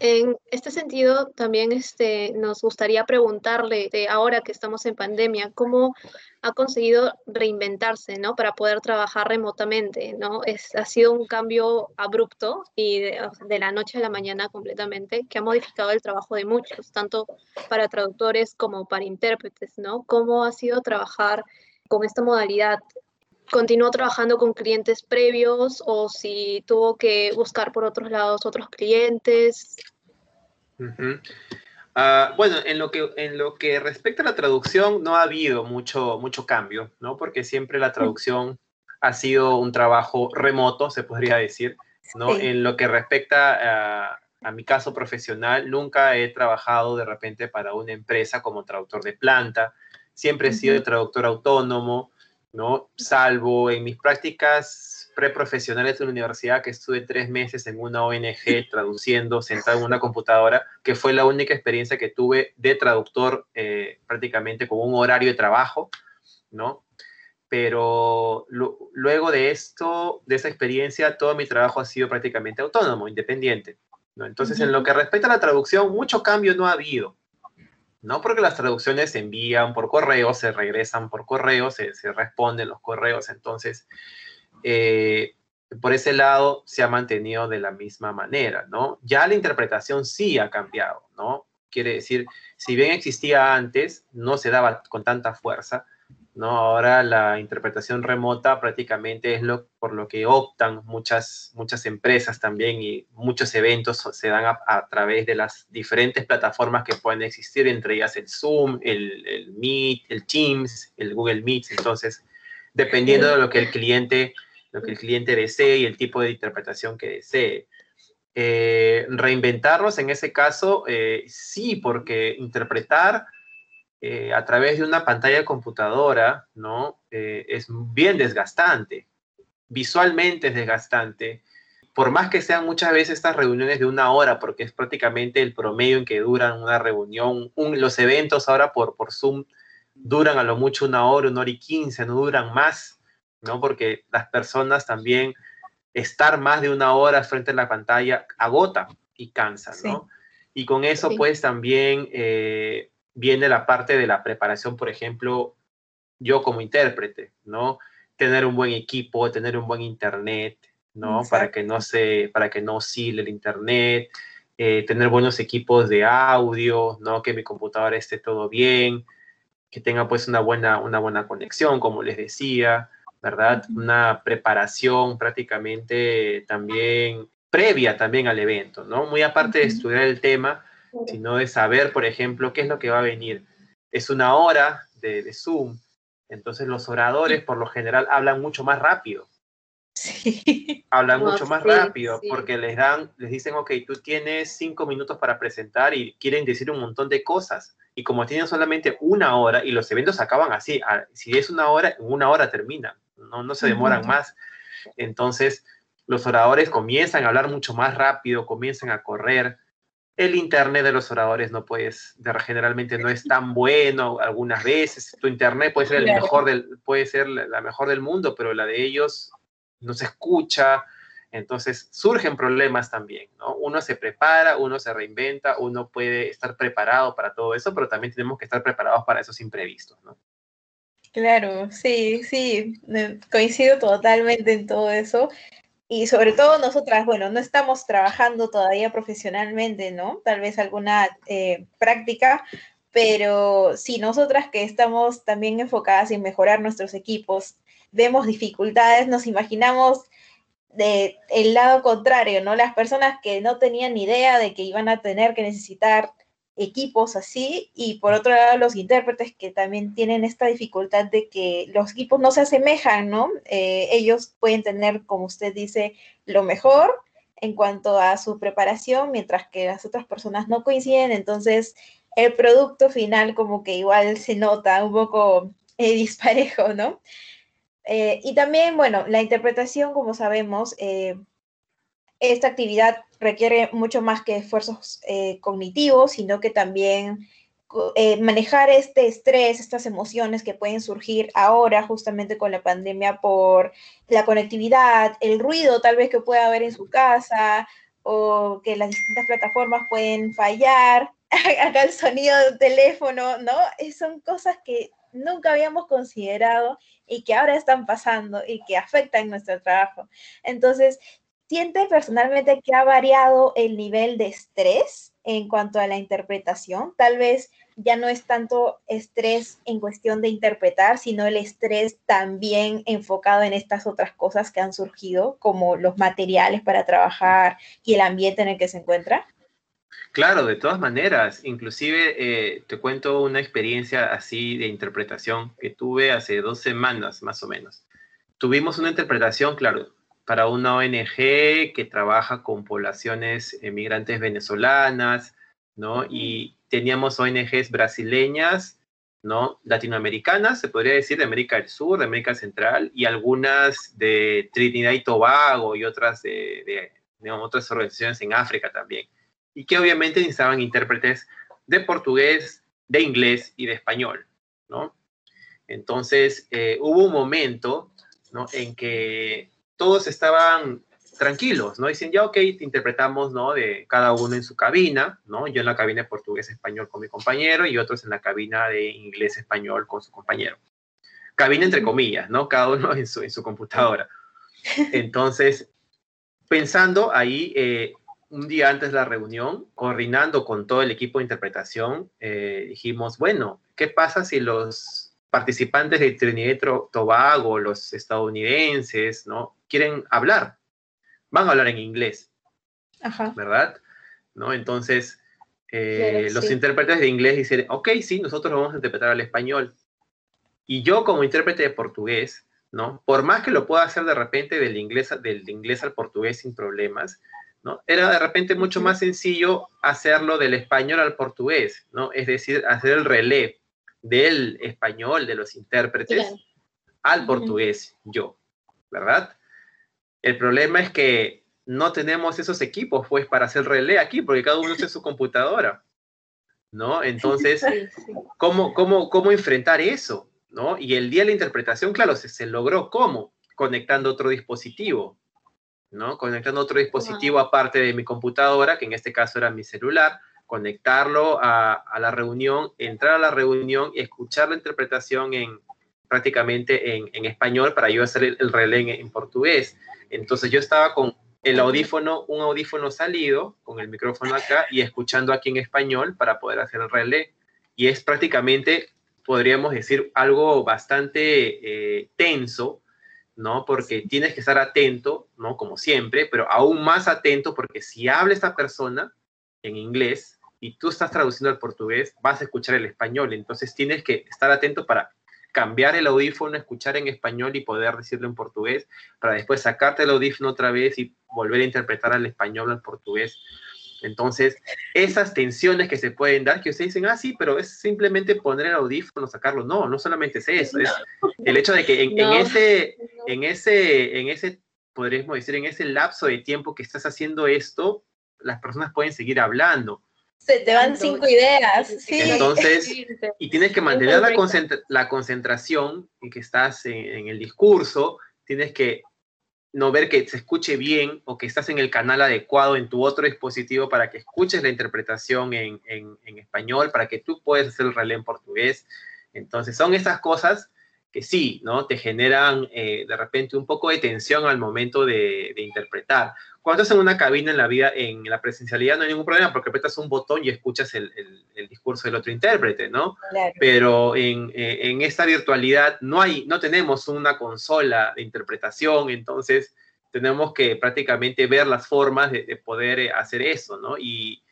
En este sentido, también este, nos gustaría preguntarle, de ahora que estamos en pandemia, ¿cómo ha conseguido reinventarse, ¿no? Para poder trabajar remotamente, ¿no? Es, ha sido un cambio abrupto y de, de la noche a la mañana completamente, que ha modificado el trabajo de muchos, tanto para traductores como para intérpretes, ¿no? ¿Cómo ha sido trabajar con esta modalidad? ¿Continuó trabajando con clientes previos o si tuvo que buscar por otros lados otros clientes? Uh-huh. uh, bueno, en lo, que, en lo que respecta a la traducción no ha habido mucho, mucho cambio, ¿no? Porque siempre la traducción uh-huh. ha sido un trabajo remoto, se podría decir, ¿no? Sí. En lo que respecta a, a mi caso profesional, nunca he trabajado de repente para una empresa como traductor de planta. Siempre uh-huh. he sido traductor autónomo, ¿no? Salvo en mis prácticas preprofesionales de la universidad, que estuve tres meses en una O N G traduciendo, sentado en una computadora, que fue la única experiencia que tuve de traductor, eh, prácticamente con un horario de trabajo, ¿no? Pero lo, luego de esto, de esa experiencia, todo mi trabajo ha sido prácticamente autónomo, independiente, ¿no? Entonces, uh-huh. en lo que respecta a la traducción, mucho cambio no ha habido. No, porque las traducciones se envían por correo, se regresan por correo, se, se responden los correos. Entonces, eh, por ese lado se ha mantenido de la misma manera, ¿no? Ya la interpretación sí ha cambiado, ¿no? Quiere decir, si bien existía antes, no se daba con tanta fuerza, ¿no? Ahora la interpretación remota prácticamente es lo, por lo que optan muchas, muchas empresas también, y muchos eventos se dan a, a través de las diferentes plataformas que pueden existir, entre ellas el Zoom, el, el Meet, el Teams, el Google Meet. Entonces, dependiendo de lo que el cliente, lo que el cliente desee y el tipo de interpretación que desee. Eh, reinventarnos en ese caso, eh, sí, porque interpretar... Eh, a través de una pantalla de computadora, ¿no? Eh, es bien desgastante, visualmente es desgastante, por más que sean muchas veces estas reuniones de una hora, porque es prácticamente el promedio en que duran una reunión, un, los eventos ahora por, por Zoom duran a lo mucho una hora, una hora y quince, no duran más, ¿no? Porque las personas también, estar más de una hora frente a la pantalla agota y cansa, ¿no? Sí. Y con eso, sí. pues, también... Eh, viene la parte de la preparación, por ejemplo, yo como intérprete, ¿no? Tener un buen equipo, tener un buen internet, ¿no? Exacto. Para que no se, para que no oscile el internet, eh, tener buenos equipos de audio, ¿no? Que mi computadora esté todo bien, que tenga pues una buena, una buena conexión, como les decía, ¿verdad? Una preparación prácticamente también previa también al evento, ¿no? Muy aparte de estudiar el tema, sino de saber, por ejemplo, qué es lo que va a venir. Es una hora de, de Zoom, entonces los oradores por lo general hablan mucho más rápido. Sí. Hablan no, mucho más sí, rápido sí. porque les dan, les dicen, ok, tú tienes cinco minutos para presentar y quieren decir un montón de cosas. Y como tienen solamente una hora y los eventos acaban así, si es una hora, en una hora terminan, no, no se demoran uh-huh. más. Entonces los oradores comienzan a hablar mucho más rápido, comienzan a correr. El internet de los oradores no puedes, de, generalmente no es tan bueno algunas veces. Tu internet puede ser, el mejor del, puede ser la mejor del mundo, pero la de ellos no se escucha. Entonces surgen problemas también, ¿no? Uno se prepara, uno se reinventa, uno puede estar preparado para todo eso, pero también tenemos que estar preparados para esos imprevistos, ¿no? Claro, sí, sí. Coincido totalmente en todo eso. Y sobre todo nosotras, bueno, no estamos trabajando todavía profesionalmente, ¿no? Tal vez alguna eh, práctica, pero sí, nosotras que estamos también enfocadas en mejorar nuestros equipos, vemos dificultades, nos imaginamos de el lado contrario, ¿no? Las personas que no tenían ni idea de que iban a tener que necesitar equipos así, y por otro lado los intérpretes que también tienen esta dificultad de que los equipos no se asemejan, ¿no? Eh, ellos pueden tener, como usted dice, lo mejor en cuanto a su preparación, mientras que las otras personas no coinciden, entonces el producto final como que igual se nota un poco eh, disparejo, ¿no? Eh, y también, bueno, la interpretación, como sabemos, eh, esta actividad requiere mucho más que esfuerzos eh, cognitivos, sino que también eh, manejar este estrés, estas emociones que pueden surgir ahora justamente con la pandemia por la conectividad, el ruido tal vez que pueda haber en su casa, o que las distintas plataformas pueden fallar, acá el sonido del teléfono, ¿no? Son cosas que nunca habíamos considerado y que ahora están pasando y que afectan nuestro trabajo. Entonces, ¿siente personalmente que ha variado el nivel de estrés en cuanto a la interpretación? Tal vez ya no es tanto estrés en cuestión de interpretar, sino el estrés también enfocado en estas otras cosas que han surgido, como los materiales para trabajar y el ambiente en el que se encuentra. Claro, de todas maneras, inclusive eh, te cuento una experiencia así de interpretación que tuve hace dos semanas más o menos. Tuvimos una interpretación, claro, para una O N G que trabaja con poblaciones migrantes venezolanas, ¿no? Y teníamos O N Ges brasileñas, ¿no? Latinoamericanas, se podría decir, de América del Sur, de América Central, y algunas de Trinidad y Tobago y otras, de, de, digamos, otras organizaciones en África también, y que obviamente necesitaban intérpretes de portugués, de inglés y de español, ¿no? Entonces, eh, hubo un momento, ¿no?, en que todos estaban tranquilos, ¿no? Dicen, ya, ok, te interpretamos, ¿no?, de cada uno en su cabina, ¿no? Yo en la cabina de portugués-español con mi compañero y otros en la cabina de inglés-español con su compañero. Cabina entre comillas, ¿no? Cada uno en su, en su computadora. Entonces, pensando ahí... Eh, un día antes de la reunión, coordinando con todo el equipo de interpretación, eh, dijimos, bueno, ¿qué pasa si los participantes de Trinidad y Tobago, los estadounidenses, ¿no?, quieren hablar? Van a hablar en inglés, ajá, ¿verdad? ¿No? Entonces, eh, claro, sí, los intérpretes de inglés dicen, ok, sí, nosotros vamos a interpretar al español. Y yo como intérprete de portugués, ¿no?, por más que lo pueda hacer de repente del inglés, del inglés al portugués sin problemas, ¿no?, era de repente mucho más sencillo hacerlo del español al portugués, ¿no? Es decir, hacer el relé del español, de los intérpretes, bien, al portugués, uh-huh, yo, ¿verdad? El problema es que no tenemos esos equipos, pues, para hacer relé aquí, porque cada uno está en su computadora, ¿no? Entonces, ¿cómo, cómo, cómo enfrentar eso, ¿no? Y el día de la interpretación, claro, se, se logró, ¿cómo? Conectando otro dispositivo, ¿no? Conectando otro dispositivo, wow, aparte de mi computadora, que en este caso era mi celular, conectarlo a, a la reunión, entrar a la reunión y escuchar la interpretación en, prácticamente en, en español para yo hacer el, el relé en, en portugués. Entonces yo estaba con el audífono, un audífono salido, con el micrófono acá y escuchando aquí en español para poder hacer el relé. Y es prácticamente, podríamos decir, algo bastante eh, tenso, ¿no? Porque tienes que estar atento, ¿no?, como siempre, pero aún más atento porque si habla esta persona en inglés y tú estás traduciendo al portugués, vas a escuchar el español. Entonces tienes que estar atento para cambiar el audífono, escuchar en español y poder decirlo en portugués, para después sacarte el audífono otra vez y volver a interpretar al español al portugués. Entonces, esas tensiones que se pueden dar, que ustedes dicen, ah, sí, pero es simplemente poner el audífono, sacarlo. No, no solamente es eso. Es el hecho de que en, no, en, ese, en, ese, en ese, podríamos decir, en ese lapso de tiempo que estás haciendo esto, las personas pueden seguir hablando. Se te van entonces, cinco ideas. Sí. Entonces, y tienes que mantener la, concentra la concentración en que estás en, en el discurso, tienes que no ver que se escuche bien o que estás en el canal adecuado en tu otro dispositivo para que escuches la interpretación en, en, en español, para que tú puedas hacer el relé en portugués. Entonces, son esas cosas que sí, ¿no?, te generan eh, de repente un poco de tensión al momento de, de interpretar. Cuando estás en una cabina en la vida, en la presencialidad no hay ningún problema porque apretas un botón y escuchas el, el, el discurso del otro intérprete, ¿no? Claro. Pero en, en esta virtualidad no hay, no tenemos una consola de interpretación, entonces tenemos que prácticamente ver las formas de, de poder hacer eso, ¿no? Y,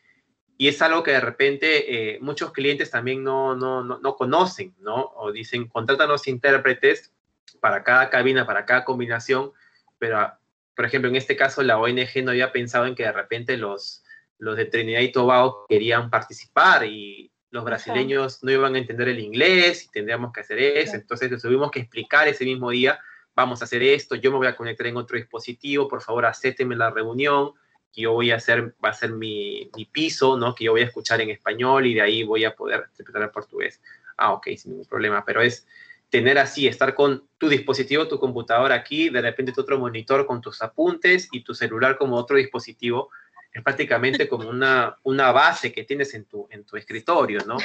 y es algo que de repente eh, muchos clientes también no, no, no, no conocen, ¿no? O dicen, contrátanos intérpretes para cada cabina, para cada combinación, pero, por ejemplo, en este caso la O N G no había pensado en que de repente los, los de Trinidad y Tobago querían participar y los brasileños Exacto. no iban a entender el inglés y tendríamos que hacer eso. Exacto. Entonces les tuvimos que explicar ese mismo día, vamos a hacer esto, yo me voy a conectar en otro dispositivo, por favor, acépteme la reunión, que yo voy a hacer, va a ser mi, mi piso, ¿no? Que yo voy a escuchar en español y de ahí voy a poder interpretar el portugués. Ah, ok, sin ningún problema, pero es tener así, estar con tu dispositivo, tu computadora aquí, de repente tu otro monitor con tus apuntes y tu celular como otro dispositivo, es prácticamente como una, una base que tienes en tu, en tu escritorio, ¿no?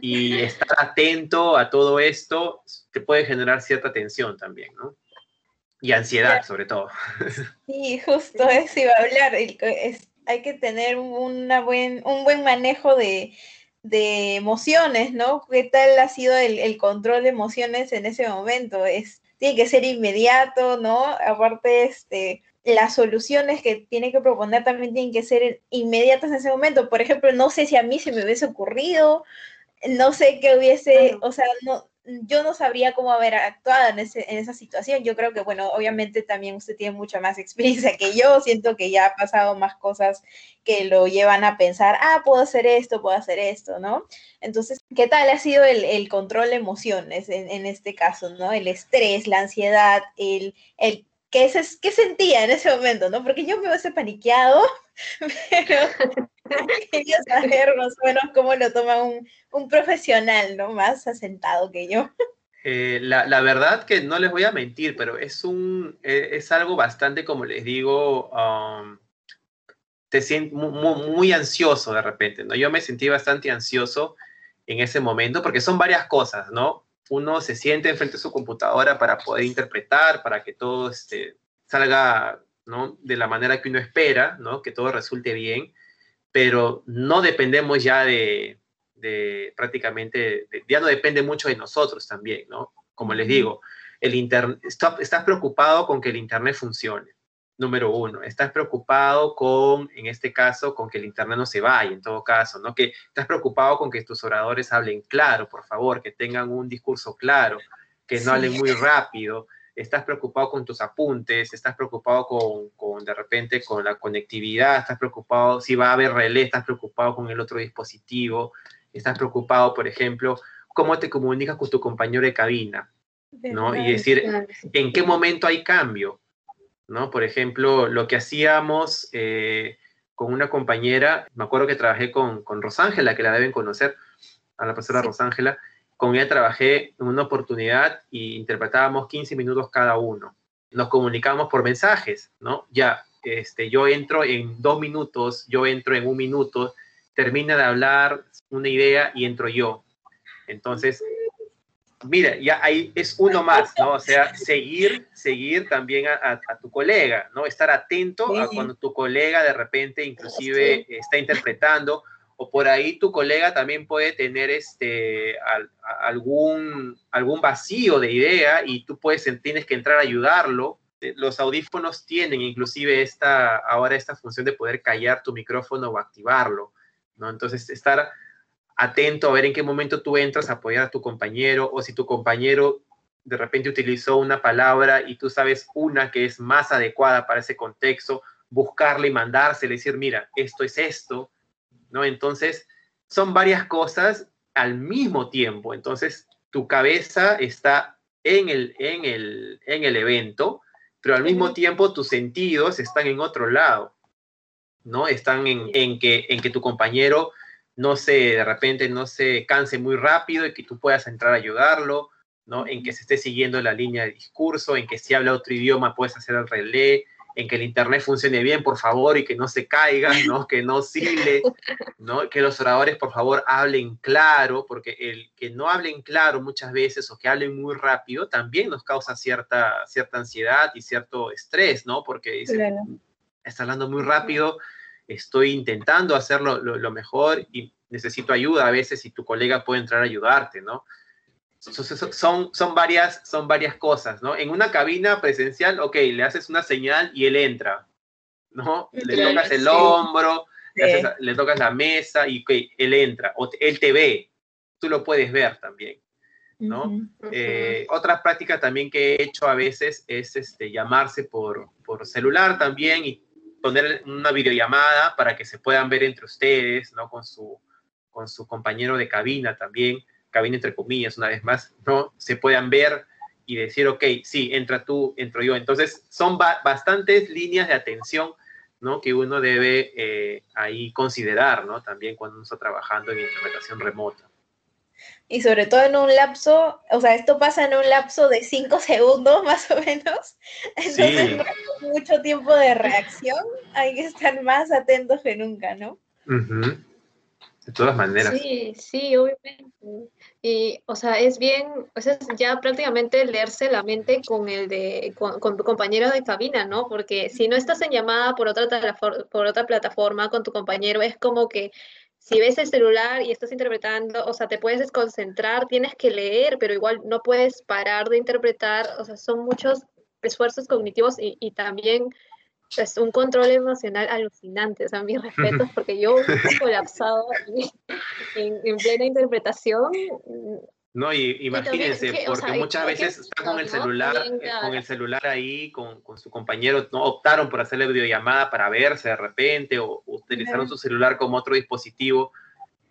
Y estar atento a todo esto te puede generar cierta tensión también, ¿no? Y ansiedad, sobre todo. Sí, justo eso iba a hablar. Es, hay que tener una buen, un buen manejo de, de emociones, ¿no? ¿Qué tal ha sido el, el control de emociones en ese momento? Es, tiene que ser inmediato, ¿no? Aparte, este... las soluciones que tiene que proponer también tienen que ser inmediatas en ese momento. Por ejemplo, no sé si a mí se me hubiese ocurrido, no sé qué hubiese, o sea, no, yo no sabría cómo haber actuado en, ese, en esa situación. Yo creo que, bueno, obviamente también usted tiene mucha más experiencia que yo, siento que ya ha pasado más cosas que lo llevan a pensar, ah, puedo hacer esto, puedo hacer esto, ¿no? Entonces, ¿qué tal ha sido el, el control de emociones en, en este caso, ¿no? El estrés, la ansiedad, el... el ¿Qué, se, ¿Qué sentía en ese momento, no? Porque yo me hubiese paniqueado, pero quería saber más o menos cómo lo toma un, un profesional, ¿no? Más asentado que yo. Eh, la, la verdad que no les voy a mentir, pero es, un, eh, es algo bastante, como les digo, um, te sientes muy, muy, muy ansioso de repente, ¿no? Yo me sentí bastante ansioso en ese momento porque son varias cosas, ¿no? Uno se siente enfrente de su computadora para poder interpretar, para que todo este, salga, ¿no?, de la manera que uno espera, ¿no?, que todo resulte bien, pero no dependemos ya de, de prácticamente, de, ya no depende mucho de nosotros también, ¿no? Como les digo, el internet, está, estás preocupado con que el internet funcione, número uno, estás preocupado con, en este caso, con que el internet no se vaya, en todo caso, ¿no? Que estás preocupado con que tus oradores hablen claro, por favor, que tengan un discurso claro, que no sí. hablen muy rápido, estás preocupado con tus apuntes, estás preocupado con, con, de repente, con la conectividad, estás preocupado si va a haber relé, estás preocupado con el otro dispositivo, estás preocupado, por ejemplo, cómo te comunicas con tu compañero de cabina, ¿no? Y decir, ¿en qué momento hay cambio? ¿No? Por ejemplo, lo que hacíamos eh, con una compañera, me acuerdo que trabajé con, con Rosángela, que la deben conocer, a la profesora sí. Rosángela, con ella trabajé en una oportunidad y interpretábamos quince minutos cada uno. Nos comunicábamos por mensajes, ¿no? Ya, este, yo entro en dos minutos, yo entro en un minuto, termina de hablar una idea y entro yo. Entonces... mira, ya ahí es uno más, ¿no? O sea, seguir, seguir también a, a, a tu colega, ¿no? Estar atento a cuando tu colega de repente inclusive está interpretando, o por ahí tu colega también puede tener este, al, algún, algún vacío de idea y tú puedes, tienes que entrar a ayudarlo. Los audífonos tienen inclusive esta, ahora esta función de poder callar tu micrófono o activarlo, ¿no? Entonces, estar... atento a ver en qué momento tú entras a apoyar a tu compañero, o si tu compañero de repente utilizó una palabra y tú sabes una que es más adecuada para ese contexto, buscarle y mandársele, decir, mira, esto es esto, ¿no? Entonces, son varias cosas al mismo tiempo. Entonces, tu cabeza está en el, en el, en el evento, pero al mismo tiempo tus sentidos están en otro lado, ¿no? Están en, en que, en que tu compañero... no se, de repente, no se canse muy rápido y que tú puedas entrar a ayudarlo, ¿no? En que se esté siguiendo la línea de discurso, en que si habla otro idioma puedes hacer el relé, en que el internet funcione bien, por favor, y que no se caiga, ¿no? Que no oscile, ¿no? Que los oradores, por favor, hablen claro, porque el que no hablen claro muchas veces o que hablen muy rápido también nos causa cierta, cierta ansiedad y cierto estrés, ¿no? Porque dice, claro. Está hablando muy rápido, estoy intentando hacerlo lo, lo mejor y necesito ayuda a veces y tu colega puede entrar a ayudarte, ¿no? Son, son, varias, son varias cosas, ¿no? En una cabina presencial, ok, le haces una señal y él entra, ¿no? Le claro, tocas el sí. hombro, sí. Le, haces, le tocas la mesa y okay, él entra, o él te ve, tú lo puedes ver también, ¿no? Uh-huh. eh, otra práctica también que he hecho a veces es este, llamarse por, por celular también y poner una videollamada para que se puedan ver entre ustedes, ¿no? Con su, con su compañero de cabina también, cabina entre comillas, una vez más, ¿no? Se puedan ver y decir, ok, sí, entra tú, entro yo. Entonces, son ba bastantes líneas de atención, ¿no? Que uno debe eh, ahí considerar, ¿no? También cuando uno está trabajando en interpretación remota. Y sobre todo en un lapso, o sea, esto pasa en un lapso de cinco segundos, más o menos. Entonces, sí. No hay mucho tiempo de reacción. Hay que estar más atentos que nunca, ¿no? Uh-huh. De todas maneras. Sí, sí, obviamente. Y, o sea, es bien, o sea, ya prácticamente leerse la mente con el de, con, con tu compañero de cabina, ¿no? Porque si no estás en llamada por otra, por otra plataforma con tu compañero, es como que si ves el celular y estás interpretando, o sea, te puedes desconcentrar, tienes que leer, pero igual no puedes parar de interpretar, o sea, son muchos esfuerzos cognitivos y, y también... Es un control emocional alucinante, o sea, mis respetos, porque yo he colapsado en, en plena interpretación. No, y imagínense, y también, porque o sea, muchas veces están con el celular, ¿no? Con el celular ahí, con, con su compañero, ¿no? Optaron por hacerle videollamada para verse de repente, o utilizaron su celular como otro dispositivo,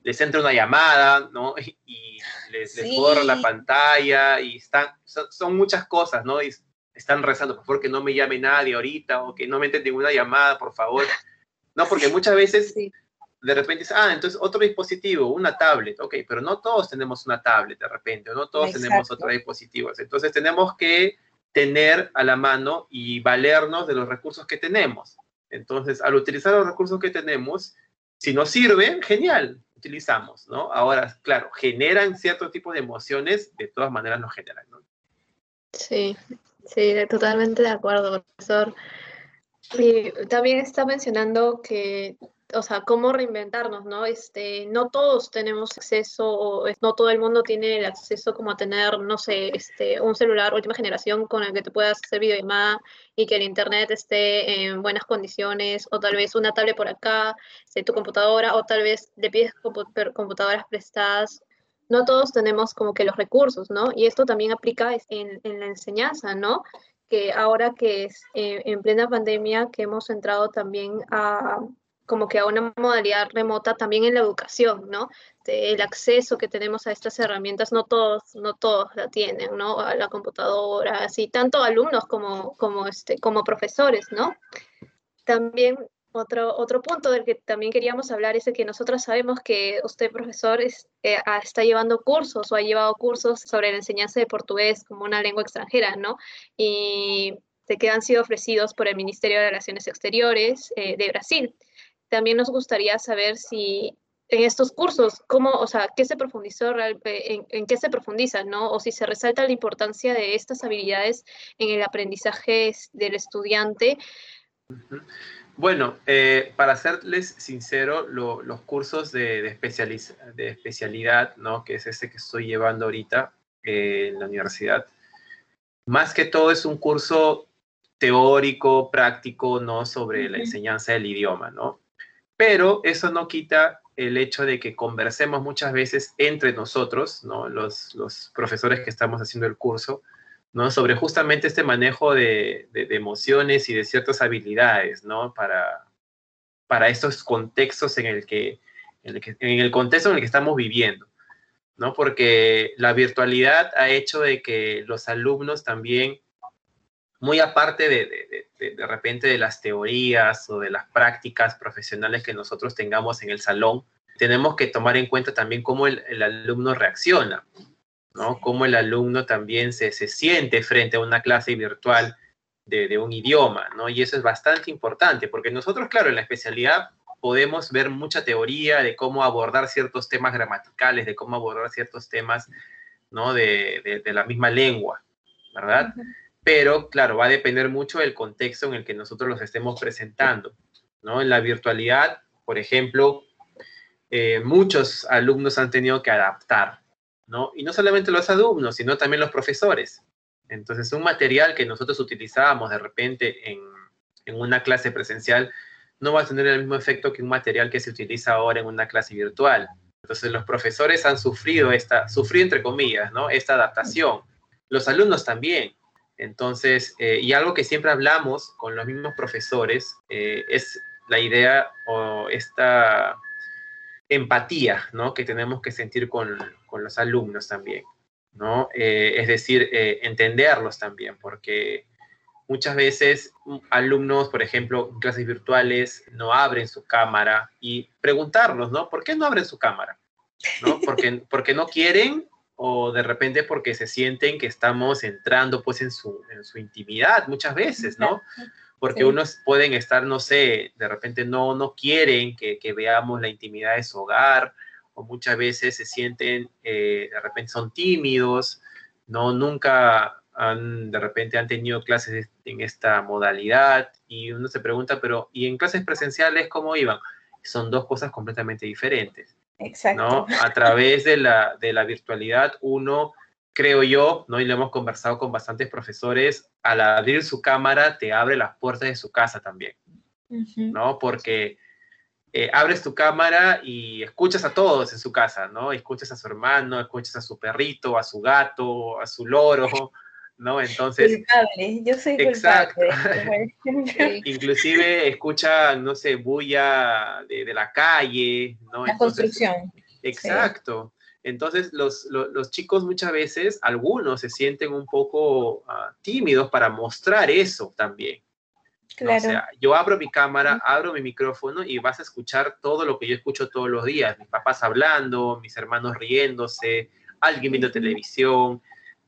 les entra una llamada, ¿no? Y les, sí. les borra la pantalla, y están, son, son muchas cosas, ¿no? Y, están rezando, por favor, que no me llame nadie ahorita, o que no me entre ninguna llamada, por favor. No, porque muchas veces, sí. de repente, dices, ah, entonces otro dispositivo, una tablet, ok, pero no todos tenemos una tablet de repente, o no todos Exacto. tenemos otros dispositivos. Entonces tenemos que tener a la mano y valernos de los recursos que tenemos. Entonces, al utilizar los recursos que tenemos, si nos sirven, genial, utilizamos, ¿no? Ahora, claro, generan cierto tipo de emociones, de todas maneras nos generan, ¿no? Sí. Sí, totalmente de acuerdo, profesor. Y también está mencionando que, o sea, cómo reinventarnos, ¿no? Este, no todos tenemos acceso, o no todo el mundo tiene el acceso como a tener, no sé, este, un celular última generación con el que te puedas hacer videollamada y que el internet esté en buenas condiciones, o tal vez una tablet por acá, este, tu computadora, o tal vez le pides computadoras prestadas. No todos tenemos como que los recursos, ¿no? Y esto también aplica en, en la enseñanza, ¿no? Que ahora que es eh, en plena pandemia, que hemos entrado también a como que a una modalidad remota también en la educación, ¿no? De, el acceso que tenemos a estas herramientas, no todos, no todos la tienen, ¿no? A la computadora, así, tanto alumnos como, como, este, como profesores, ¿no? También... Otro, otro punto del que también queríamos hablar es el que nosotros sabemos que usted, profesor, es, eh, está llevando cursos o ha llevado cursos sobre la enseñanza de portugués como una lengua extranjera, ¿no? Y de que han sido ofrecidos por el Ministerio de Relaciones Exteriores eh, de Brasil. También nos gustaría saber si en estos cursos, cómo, o sea, qué se profundizó, en, en qué se profundiza, ¿no? O si se resalta la importancia de estas habilidades en el aprendizaje del estudiante. Uh-huh. Bueno, eh, para serles sincero, lo, los cursos de, de, especializ de especialidad, ¿no? Que es este que estoy llevando ahorita eh, en la universidad, más que todo es un curso teórico, práctico, ¿no? Sobre la enseñanza del idioma, ¿no? Pero eso no quita el hecho de que conversemos muchas veces entre nosotros, ¿no? Los, los profesores que estamos haciendo el curso, ¿no? Sobre justamente este manejo de, de, de emociones y de ciertas habilidades, ¿no? Para, para estos contextos en el, que, en, el que, en el contexto en el que estamos viviendo, ¿no? Porque la virtualidad ha hecho de que los alumnos también, muy aparte de, de, de, de repente de las teorías o de las prácticas profesionales que nosotros tengamos en el salón, tenemos que tomar en cuenta también cómo el, el alumno reacciona, ¿no? Cómo el alumno también se, se siente frente a una clase virtual de, de un idioma, ¿no? Y eso es bastante importante, porque nosotros, claro, en la especialidad podemos ver mucha teoría de cómo abordar ciertos temas gramaticales, de cómo abordar ciertos temas, ¿no? de, de, de la misma lengua, ¿verdad? Uh-huh. Pero, claro, va a depender mucho del contexto en el que nosotros los estemos presentando, ¿no? En la virtualidad, por ejemplo, eh, muchos alumnos han tenido que adaptar, ¿no? Y no solamente los alumnos, sino también los profesores. Entonces, un material que nosotros utilizábamos de repente en, en una clase presencial no va a tener el mismo efecto que un material que se utiliza ahora en una clase virtual. Entonces, los profesores han sufrido esta, sufrido entre comillas, ¿no? Esta adaptación. Los alumnos también. Entonces, eh, y algo que siempre hablamos con los mismos profesores eh, es la idea o esta empatía, ¿no? Que tenemos que sentir con, con los alumnos también, ¿no? Eh, es decir, eh, entenderlos también, porque muchas veces alumnos, por ejemplo, en clases virtuales, no abren su cámara y preguntarlos, ¿no? ¿Por qué no abren su cámara? ¿No? Porque, porque no quieren o de repente porque se sienten que estamos entrando pues en su, en su intimidad muchas veces, ¿no? Porque sí. Unos pueden estar, no sé, de repente no, no quieren que, que veamos la intimidad de su hogar o muchas veces se sienten, eh, de repente son tímidos, ¿no? Nunca... Han, de repente han tenido clases en esta modalidad y uno se pregunta, pero ¿y en clases presenciales cómo iban? Son dos cosas completamente diferentes. Exacto. ¿No? A través de la, de la virtualidad uno, creo yo, ¿no? Y lo hemos conversado con bastantes profesores, al abrir su cámara te abre las puertas de su casa también, uh-huh. ¿No? Porque eh, abres tu cámara y escuchas a todos en su casa, ¿no? Escuchas a su hermano, escuchas a su perrito, a su gato, a su loro... ¿No? Entonces, culpable. Yo soy exacto. Culpable. Inclusive escuchan, no sé, bulla de, de la calle, ¿no? La entonces, construcción. Exacto. Sí. Entonces, los, los, los chicos muchas veces, algunos se sienten un poco uh, tímidos para mostrar eso también. Claro. ¿No? O sea, yo abro mi cámara, abro mi micrófono y vas a escuchar todo lo que yo escucho todos los días. Mis papás hablando, mis hermanos riéndose, alguien viendo sí. televisión.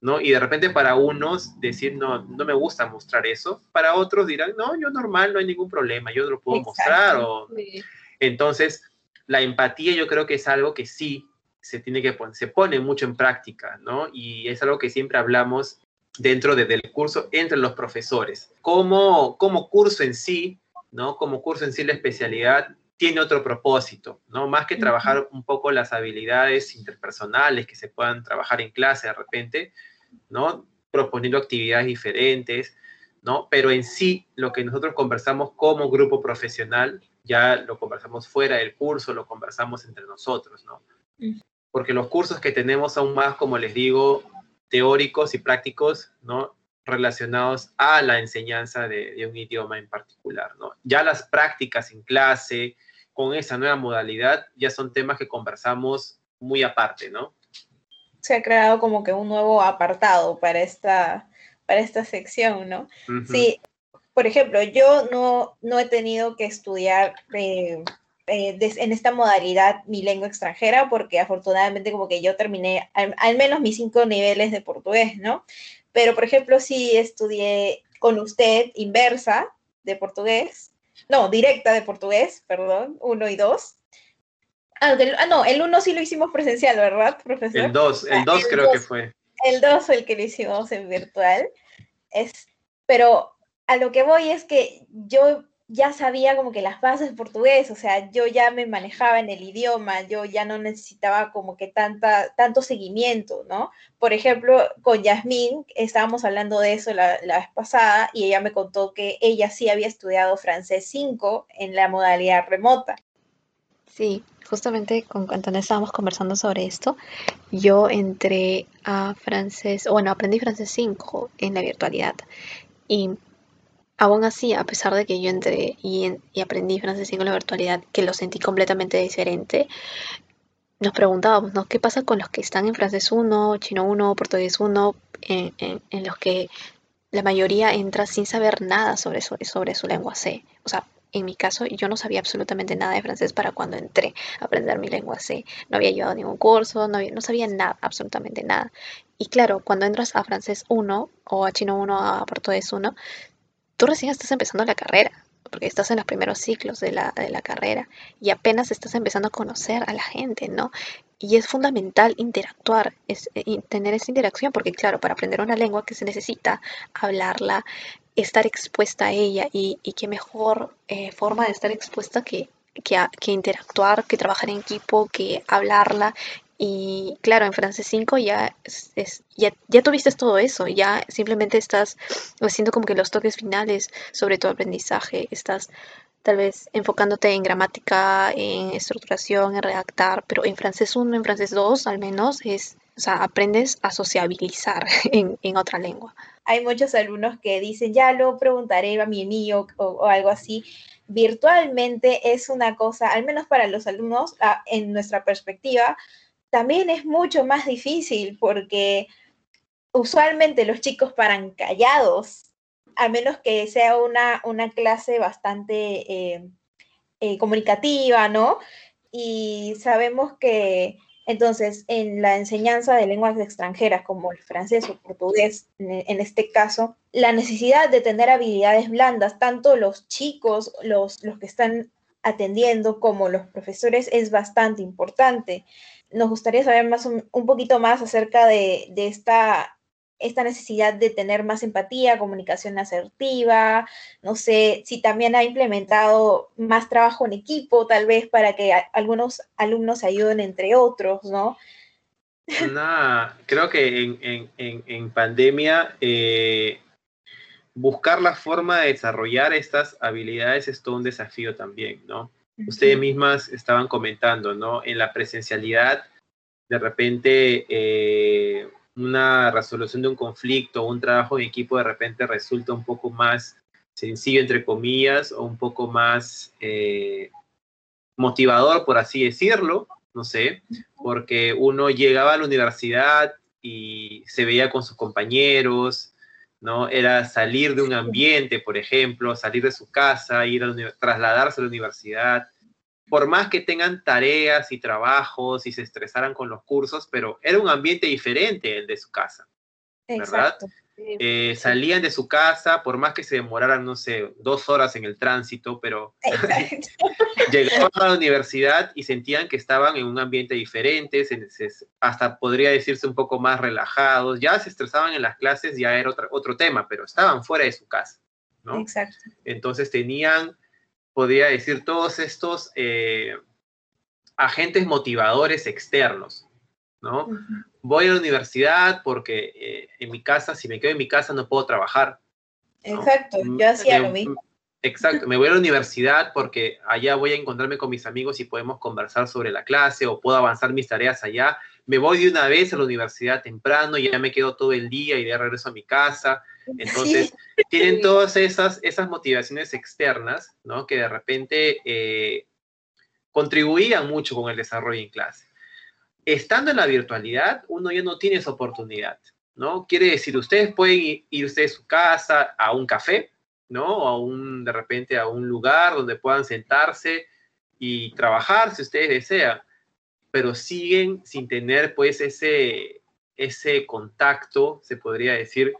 ¿No? Y de repente para unos decir, no, no me gusta mostrar eso. Para otros dirán, no, yo normal, no hay ningún problema, yo lo puedo mostrar. O... Entonces, la empatía yo creo que es algo que sí se tiene que poner, se pone mucho en práctica, ¿no? Y es algo que siempre hablamos dentro de, del curso entre los profesores. Como, como curso en sí, ¿no? Como curso en sí la especialidad tiene otro propósito, ¿no? Más que trabajar un poco las habilidades interpersonales que se puedan trabajar en clase de repente, ¿no? Proponiendo actividades diferentes, ¿no? Pero en sí, lo que nosotros conversamos como grupo profesional, ya lo conversamos fuera del curso, lo conversamos entre nosotros, ¿no? Porque los cursos que tenemos son más, como les digo, teóricos y prácticos, ¿no? Relacionados a la enseñanza de, de un idioma en particular, ¿no? Ya las prácticas en clase, con esa nueva modalidad, ya son temas que conversamos muy aparte, ¿no? Se ha creado como que un nuevo apartado para esta, para esta sección, ¿no? Uh-huh. Sí, por ejemplo, yo no, no he tenido que estudiar eh, eh, des, en esta modalidad mi lengua extranjera porque afortunadamente como que yo terminé al, al menos mis cinco niveles de portugués, ¿no? Pero, por ejemplo, sí estudié con usted inversa de portugués, no, directa de portugués, perdón, uno y dos. Ah, no, el uno sí lo hicimos presencial, ¿verdad, profesor? El dos, el dos ah, creo dos, que fue. El dos fue el que lo hicimos en virtual. Es, pero a lo que voy es que yo ya sabía como que las bases de portugués, o sea, yo ya me manejaba en el idioma, yo ya no necesitaba como que tanta, tanto seguimiento, ¿no? Por ejemplo, con Yasmín, estábamos hablando de eso la, la vez pasada, y ella me contó que ella sí había estudiado francés cinco en la modalidad remota. Sí, justamente con Antonio estábamos conversando sobre esto. Yo entré a francés, bueno, aprendí francés cinco en la virtualidad. Y aún así, a pesar de que yo entré y, en, y aprendí francés cinco en la virtualidad, que lo sentí completamente diferente, nos preguntábamos, ¿no? ¿Qué pasa con los que están en francés uno, chino uno, portugués uno, en, en, en los que la mayoría entra sin saber nada sobre su, sobre su lengua C? O sea, en mi caso, yo no sabía absolutamente nada de francés para cuando entré a aprender mi lengua C. No había llevado ningún curso, no, había, no sabía nada, absolutamente nada. Y claro, cuando entras a francés uno, o a chino uno, a portugués uno, tú recién estás empezando la carrera, porque estás en los primeros ciclos de la, de la carrera, y apenas estás empezando a conocer a la gente, ¿no? Y es fundamental interactuar, es, y tener esa interacción, porque claro, para aprender una lengua que se necesita hablarla, estar expuesta a ella y, y qué mejor eh, forma de estar expuesta que, que, que interactuar, que trabajar en equipo, que hablarla Y claro, en Francés cinco ya, es, ya, ya tuviste todo eso, ya simplemente estás haciendo como que los toques finales sobre tu aprendizaje, estás tal vez enfocándote en gramática, en estructuración, en redactar, pero en Francés uno, en Francés dos al menos, es, o sea, aprendes a sociabilizar en, en otra lengua. Hay muchos alumnos que dicen, ya lo preguntaré a mi mío o, o algo así. Virtualmente es una cosa, al menos para los alumnos, en nuestra perspectiva, también es mucho más difícil porque usualmente los chicos paran callados, a menos que sea una, una clase bastante eh, eh, comunicativa, ¿no? Y sabemos que, entonces, en la enseñanza de lenguas extranjeras, como el francés o portugués, en, en este caso, la necesidad de tener habilidades blandas, tanto los chicos, los, los que están atendiendo, como los profesores, es bastante importante. Nos gustaría saber más un, un poquito más acerca de, de esta, esta necesidad de tener más empatía, comunicación asertiva, no sé, si también ha implementado más trabajo en equipo, tal vez para que a, algunos alumnos se ayuden entre otros, ¿no? Nada, creo que en, en, en, en pandemia eh, buscar la forma de desarrollar estas habilidades es todo un desafío también, ¿no? Ustedes mismas estaban comentando, ¿no? En la presencialidad, de repente, eh, una resolución de un conflicto, un trabajo en equipo, de repente resulta un poco más sencillo, entre comillas, o un poco más eh, motivador, por así decirlo, no sé, porque uno llegaba a la universidad y se veía con sus compañeros, ¿no? Era salir de un ambiente, por ejemplo, salir de su casa, ir a trasladarse a la universidad. Por más que tengan tareas y trabajos y se estresaran con los cursos, pero era un ambiente diferente el de su casa, ¿verdad? Eh, salían de su casa, por más que se demoraran, no sé, dos horas en el tránsito, pero llegaban a la universidad y sentían que estaban en un ambiente diferente, se, se, hasta podría decirse un poco más relajados, ya se estresaban en las clases, ya era otro, otro tema, pero estaban fuera de su casa, ¿no? Exacto. Entonces tenían, podría decir, todos estos eh, agentes motivadores externos, ¿no? Uh-huh. Voy a la universidad porque eh, en mi casa, si me quedo en mi casa, no puedo trabajar, ¿no? Exacto, yo hacía me, lo mismo. Exacto, me voy a la universidad porque allá voy a encontrarme con mis amigos y podemos conversar sobre la clase o puedo avanzar mis tareas allá. Me voy de una vez a la universidad temprano y ya me quedo todo el día y de regreso a mi casa. Entonces, sí. Tienen todas esas, esas motivaciones externas, ¿no? Que de repente eh, contribuían mucho con el desarrollo en clase. Estando en la virtualidad, uno ya no tiene esa oportunidad, ¿no? Quiere decir, ustedes pueden ir ustedes a su casa a un café, ¿no? O a un, de repente, a un lugar donde puedan sentarse y trabajar, si ustedes desean, pero siguen sin tener, pues, ese, ese contacto, se podría decir,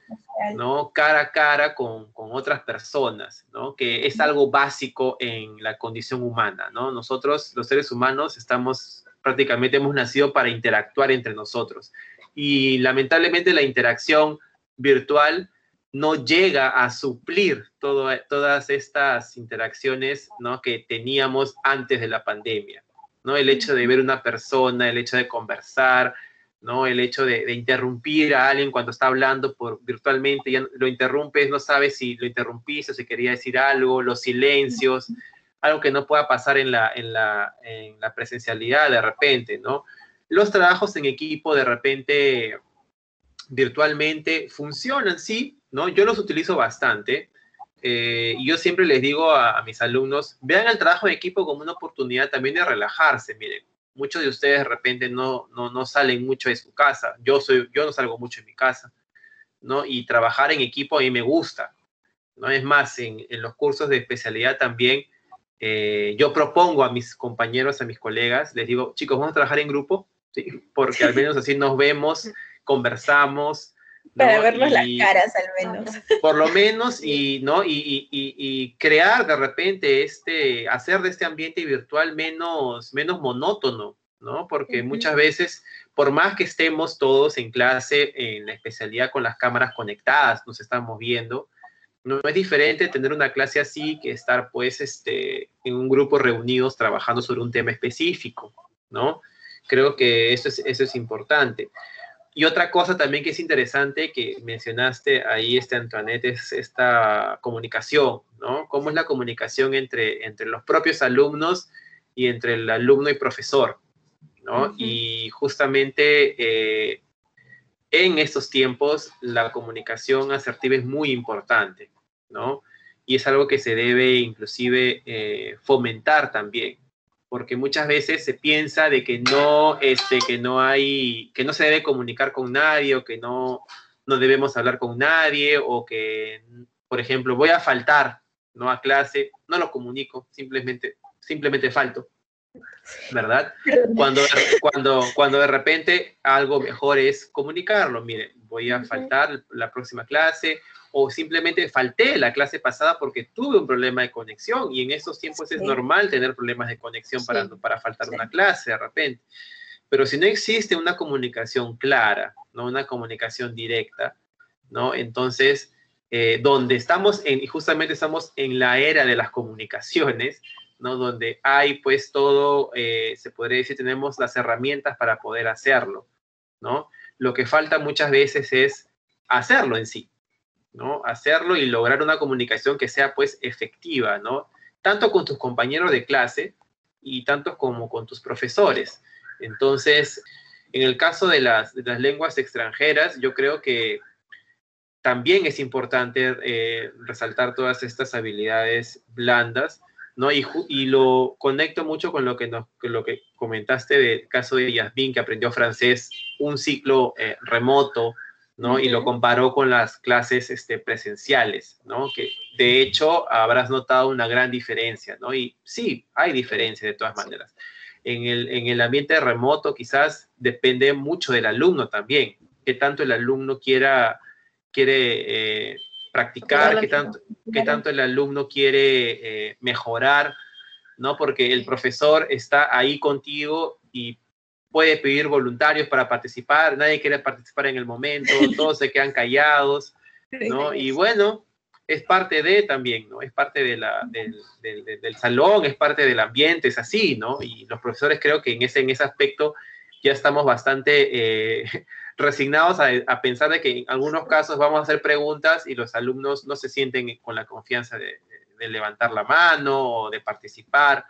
¿no? Cara a cara con, con otras personas, ¿no? Que es algo básico en la condición humana, ¿no? Nosotros, los seres humanos, estamos... prácticamente hemos nacido para interactuar entre nosotros. Y lamentablemente la interacción virtual no llega a suplir todo, todas estas interacciones, ¿no? Que teníamos antes de la pandemia, ¿no? El hecho de ver una persona, el hecho de conversar, ¿no? El hecho de, de interrumpir a alguien cuando está hablando por, virtualmente, ya lo interrumpes, no sabes si lo interrumpiste o si quería decir algo, los silencios... algo que no pueda pasar en la, en, la, en la presencialidad de repente, ¿no? Los trabajos en equipo de repente virtualmente funcionan, sí, ¿no? Yo los utilizo bastante. Eh, y yo siempre les digo a, a mis alumnos, vean el trabajo en equipo como una oportunidad también de relajarse. Miren, muchos de ustedes de repente no, no, no salen mucho de su casa. Yo, soy, yo no salgo mucho de mi casa, ¿no? Y trabajar en equipo a mí me gusta, ¿no? Es más, en, en los cursos de especialidad también, Eh, yo propongo a mis compañeros, a mis colegas, les digo, chicos, vamos a trabajar en grupo, ¿sí? Porque al menos así nos vemos, conversamos, ¿no? Para vernos las caras al menos. Por lo menos, y, ¿no? y, y, y, y crear de repente, este, hacer de este ambiente virtual menos, menos monótono, ¿no? Porque uh-huh. muchas veces, por más que estemos todos en clase, en la especialidad con las cámaras conectadas, nos estamos viendo, no es diferente tener una clase así que estar, pues, este, en un grupo reunidos trabajando sobre un tema específico, ¿no? Creo que eso es, eso es importante. Y otra cosa también que es interesante que mencionaste ahí, este Antoinette, es esta comunicación, ¿no? ¿Cómo es la comunicación entre, entre los propios alumnos y entre el alumno y profesor, ¿no? Uh-huh. Y justamente eh, en estos tiempos la comunicación asertiva es muy importante, ¿no? Y es algo que se debe inclusive eh, fomentar también. Porque muchas veces se piensa de que no, este, que no hay, que no se debe comunicar con nadie, o que no, no debemos hablar con nadie, o que, por ejemplo, voy a faltar, ¿no?, a clase, no lo comunico, simplemente, simplemente falto, ¿verdad? Cuando, cuando, cuando de repente algo mejor es comunicarlo, mire, voy a faltar la próxima clase, o simplemente falté la clase pasada porque tuve un problema de conexión, y en estos tiempos sí. es normal tener problemas de conexión sí. para, para faltar sí. una clase de repente. Pero si no existe una comunicación clara, ¿no?, una comunicación directa, ¿no?, entonces, eh, donde estamos, en, y justamente estamos en la era de las comunicaciones, ¿no?, donde hay pues todo, eh, se podría decir, tenemos las herramientas para poder hacerlo, ¿no? Lo que falta muchas veces es hacerlo en sí, ¿no? Hacerlo y lograr una comunicación que sea, pues, efectiva, ¿no? Tanto con tus compañeros de clase y tanto como con tus profesores. Entonces, en el caso de las, de las lenguas extranjeras, yo creo que también es importante eh, resaltar todas estas habilidades blandas, ¿no? Y, y lo conecto mucho con lo que, nos, con lo que comentaste del caso de Yasmín, que aprendió francés un ciclo eh, remoto, ¿no? Y lo comparó con las clases este, presenciales, ¿no? Que de hecho habrás notado una gran diferencia, ¿no? Y sí, hay diferencias de todas maneras. En el, en el ambiente remoto quizás depende mucho del alumno también, qué tanto el alumno quiera, quiere eh, practicar, qué tanto, qué tanto el alumno quiere eh, mejorar, ¿no? Porque el profesor está ahí contigo y puede pedir voluntarios para participar, nadie quiere participar en el momento, todos se quedan callados, ¿no? Y bueno, es parte de también, ¿no? Es parte de la, del, del, del salón, es parte del ambiente, es así, ¿no? Y los profesores creo que en ese, en ese aspecto ya estamos bastante eh, resignados a, a pensar de que en algunos casos vamos a hacer preguntas y los alumnos no se sienten con la confianza de, de levantar la mano o de participar,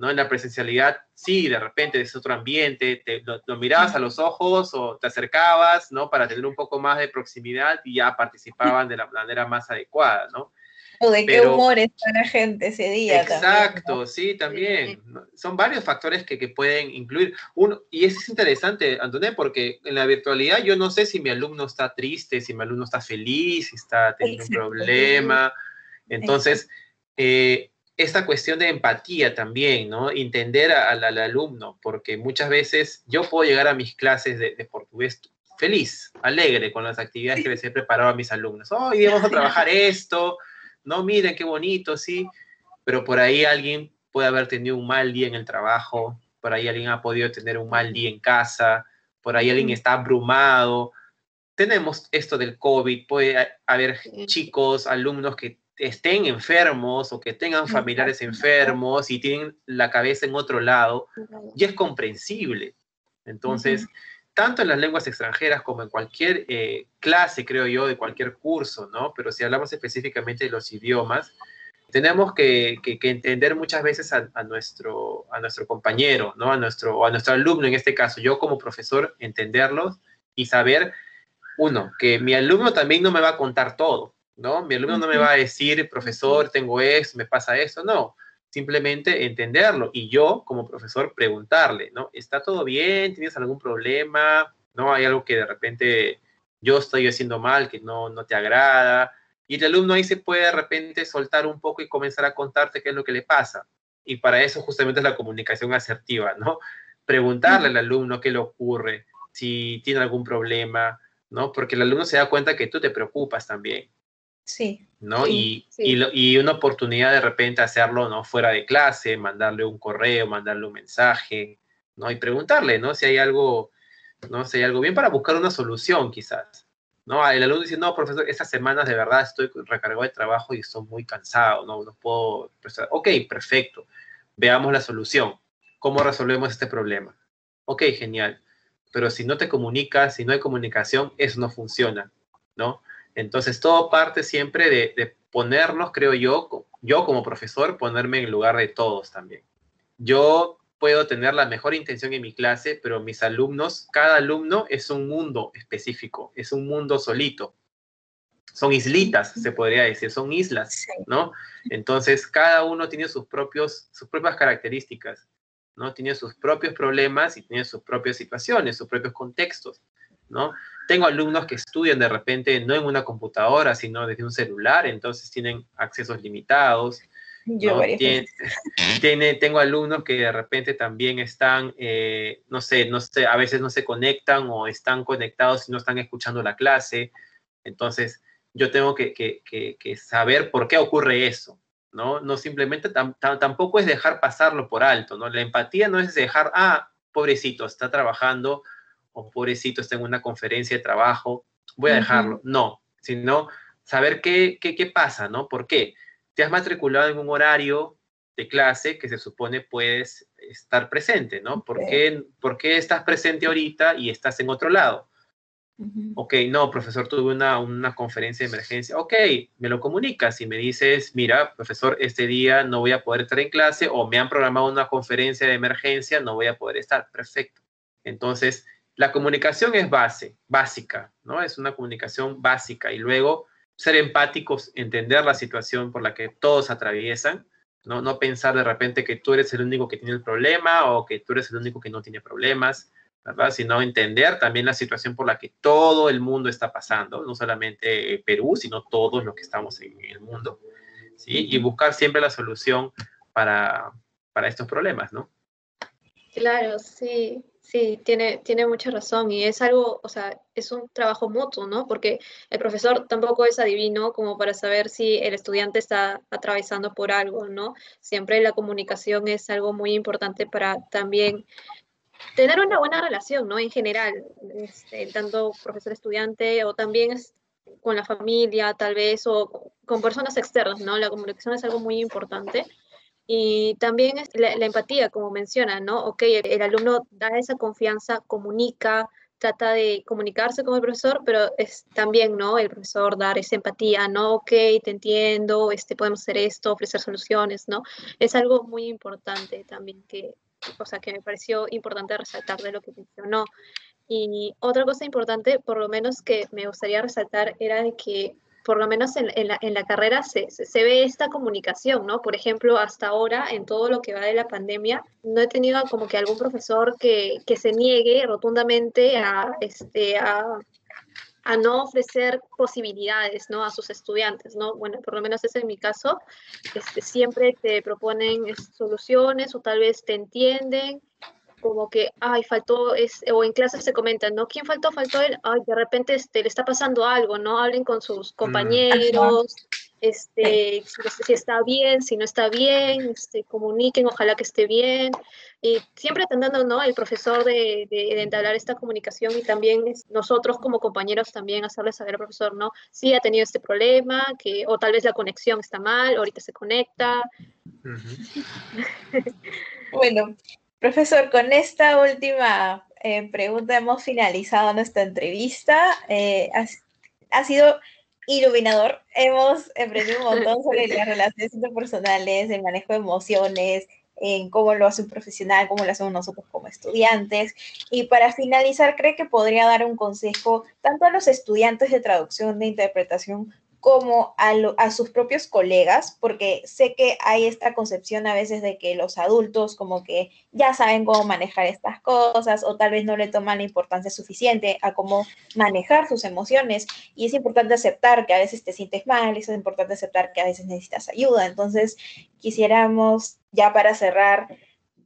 ¿no? En la presencialidad, sí, de repente es otro ambiente, te, lo, lo mirabas a los ojos o te acercabas, ¿no?, para tener un poco más de proximidad y ya participaban de la manera más adecuada, ¿no? O de Pero, qué humor está la gente ese día. Exacto, también, ¿no? Sí, también. ¿No? Son varios factores que, que pueden incluir. Uno, y eso es interesante, Antoné, porque en la virtualidad yo no sé si mi alumno está triste, si mi alumno está feliz, si está teniendo un problema. Entonces, eh, esta cuestión de empatía también, ¿no? Entender al, al alumno, porque muchas veces yo puedo llegar a mis clases de, de portugués feliz, alegre, con las actividades que les he preparado a mis alumnos. Hoy oh, vamos a trabajar esto, no, miren qué bonito, sí, pero por ahí alguien puede haber tenido un mal día en el trabajo, por ahí alguien ha podido tener un mal día en casa, por ahí alguien está abrumado. Tenemos esto del COVID, puede haber chicos, alumnos que estén enfermos o que tengan familiares enfermos y tienen la cabeza en otro lado, y es comprensible. Entonces, uh-huh. tanto en las lenguas extranjeras como en cualquier eh, clase, creo yo, de cualquier curso, ¿no? Pero si hablamos específicamente de los idiomas, tenemos que, que, que entender muchas veces a, a, nuestro, a nuestro compañero, ¿no? A nuestro, o a nuestro alumno, en este caso, yo como profesor, entenderlos y saber, uno, que mi alumno también no me va a contar todo, ¿no? Mi alumno no me va a decir, profesor, tengo esto, me pasa esto, no. Simplemente entenderlo. Y yo, como profesor, preguntarle, ¿no? ¿Está todo bien? ¿Tienes algún problema? ¿No? ¿Hay algo que de repente yo estoy haciendo mal, que no, no te agrada? Y el alumno ahí se puede de repente soltar un poco y comenzar a contarte qué es lo que le pasa. Y para eso justamente es la comunicación asertiva, ¿no? Preguntarle al alumno qué le ocurre, si tiene algún problema, ¿no? Porque el alumno se da cuenta que tú te preocupas también. Sí. ¿No? Sí, y, sí. Y, lo, y una oportunidad de repente hacerlo, ¿no?, fuera de clase, mandarle un correo, mandarle un mensaje, ¿no? Y preguntarle, ¿no?, si hay algo, ¿no?, si hay algo bien para buscar una solución quizás, ¿no? El alumno dice, no, profesor, estas semanas de verdad estoy recargado de trabajo y estoy muy cansado, ¿no? No puedo... Ok, perfecto. Veamos la solución. ¿Cómo resolvemos este problema? Ok, genial. Pero si no te comunicas, si no hay comunicación, eso no funciona, ¿no? Entonces, todo parte siempre de, de ponernos, creo yo, yo como profesor, ponerme en lugar de todos también. Yo puedo tener la mejor intención en mi clase, pero mis alumnos, cada alumno es un mundo específico, es un mundo solito. Son islitas, se podría decir, son islas, ¿no? Entonces, cada uno tiene sus, propios, sus propias características, ¿no? Tiene sus propios problemas y tiene sus propias situaciones, sus propios contextos, ¿no? Tengo alumnos que estudian de repente no en una computadora, sino desde un celular, entonces tienen accesos limitados. Yo ¿no? Tien, tiene, tengo alumnos que de repente también están, eh, no sé, no sé, a veces no se conectan o están conectados y no están escuchando la clase. Entonces, yo tengo que, que, que, que saber por qué ocurre eso, ¿no? No simplemente, tam, tam, tampoco es dejar pasarlo por alto, ¿no? La empatía no es dejar, ah, pobrecito, está trabajando, o pobrecito, está en una conferencia de trabajo, voy a dejarlo. Uh-huh. No, sino saber qué, qué, qué pasa, ¿no? ¿Por qué? Te has matriculado en un horario de clase que se supone puedes estar presente, ¿no? ¿Por, okay. qué, ¿por qué estás presente ahorita y estás en otro lado? Uh-huh. Ok, no, profesor, tuve una, una conferencia de emergencia. Ok, me lo comunicas y me dices, mira, profesor, este día no voy a poder estar en clase o me han programado una conferencia de emergencia, no voy a poder estar. Perfecto. Entonces, la comunicación es base, básica, ¿no? Es una comunicación básica y luego ser empáticos, entender la situación por la que todos atraviesan, ¿no? No pensar de repente que tú eres el único que tiene el problema o que tú eres el único que no tiene problemas, ¿verdad? Sino entender también la situación por la que todo el mundo está pasando, no solamente Perú, sino todos los que estamos en el mundo, ¿sí? Y buscar siempre la solución para, para estos problemas, ¿no? Claro, sí. Sí, tiene, tiene mucha razón y es algo, o sea, es un trabajo mutuo, ¿no? Porque el profesor tampoco es adivino como para saber si el estudiante está atravesando por algo, ¿no? Siempre la comunicación es algo muy importante para también tener una buena relación, ¿no? En general, este, tanto profesor-estudiante o también es con la familia, tal vez, o con personas externas, ¿no? La comunicación es algo muy importante. Y también la, la empatía, como menciona, ¿no? Ok, el, el alumno da esa confianza, comunica, trata de comunicarse con el profesor, pero es también, ¿no? El profesor dar esa empatía, ¿no? Ok, te entiendo, este, podemos hacer esto, ofrecer soluciones, ¿no? Es algo muy importante también que, o sea, que me pareció importante resaltar de lo que mencionó. Y otra cosa importante, por lo menos que me gustaría resaltar, era de que por lo menos en, en, la, en la carrera se, se, se ve esta comunicación, ¿no? Por ejemplo, hasta ahora, en todo lo que va de la pandemia, no he tenido como que algún profesor que, que se niegue rotundamente a, este, a, a no ofrecer posibilidades, ¿no? A sus estudiantes, ¿no? Bueno, por lo menos ese es mi caso. Este, siempre te proponen soluciones o tal vez te entienden. Como que, ay, faltó, es, o en clases se comentan, ¿no? ¿Quién faltó? Faltó él. Ay, de repente este, le está pasando algo, ¿no? Hablen con sus compañeros, mm. este, si, si está bien, si no está bien, este, comuniquen, ojalá que esté bien. Y siempre tratando, ¿no? El profesor de, de, de entablar esta comunicación y también nosotros como compañeros también hacerle saber al profesor, ¿no? Sí, ha tenido este problema, que, o tal vez la conexión está mal, ahorita se conecta. Mm-hmm. Bueno. Profesor, con esta última eh, pregunta hemos finalizado nuestra entrevista. Eh, ha, ha sido iluminador. Hemos aprendido un montón sobre las relaciones interpersonales, el manejo de emociones, en cómo lo hace un profesional, cómo lo hacemos nosotros como estudiantes. Y para finalizar, ¿cree que podría dar un consejo tanto a los estudiantes de traducción, de interpretación, como a, lo, a sus propios colegas? Porque sé que hay esta concepción a veces de que los adultos como que ya saben cómo manejar estas cosas o tal vez no le toman la importancia suficiente a cómo manejar sus emociones, y es importante aceptar que a veces te sientes mal, es importante aceptar que a veces necesitas ayuda. Entonces quisiéramos, ya para cerrar,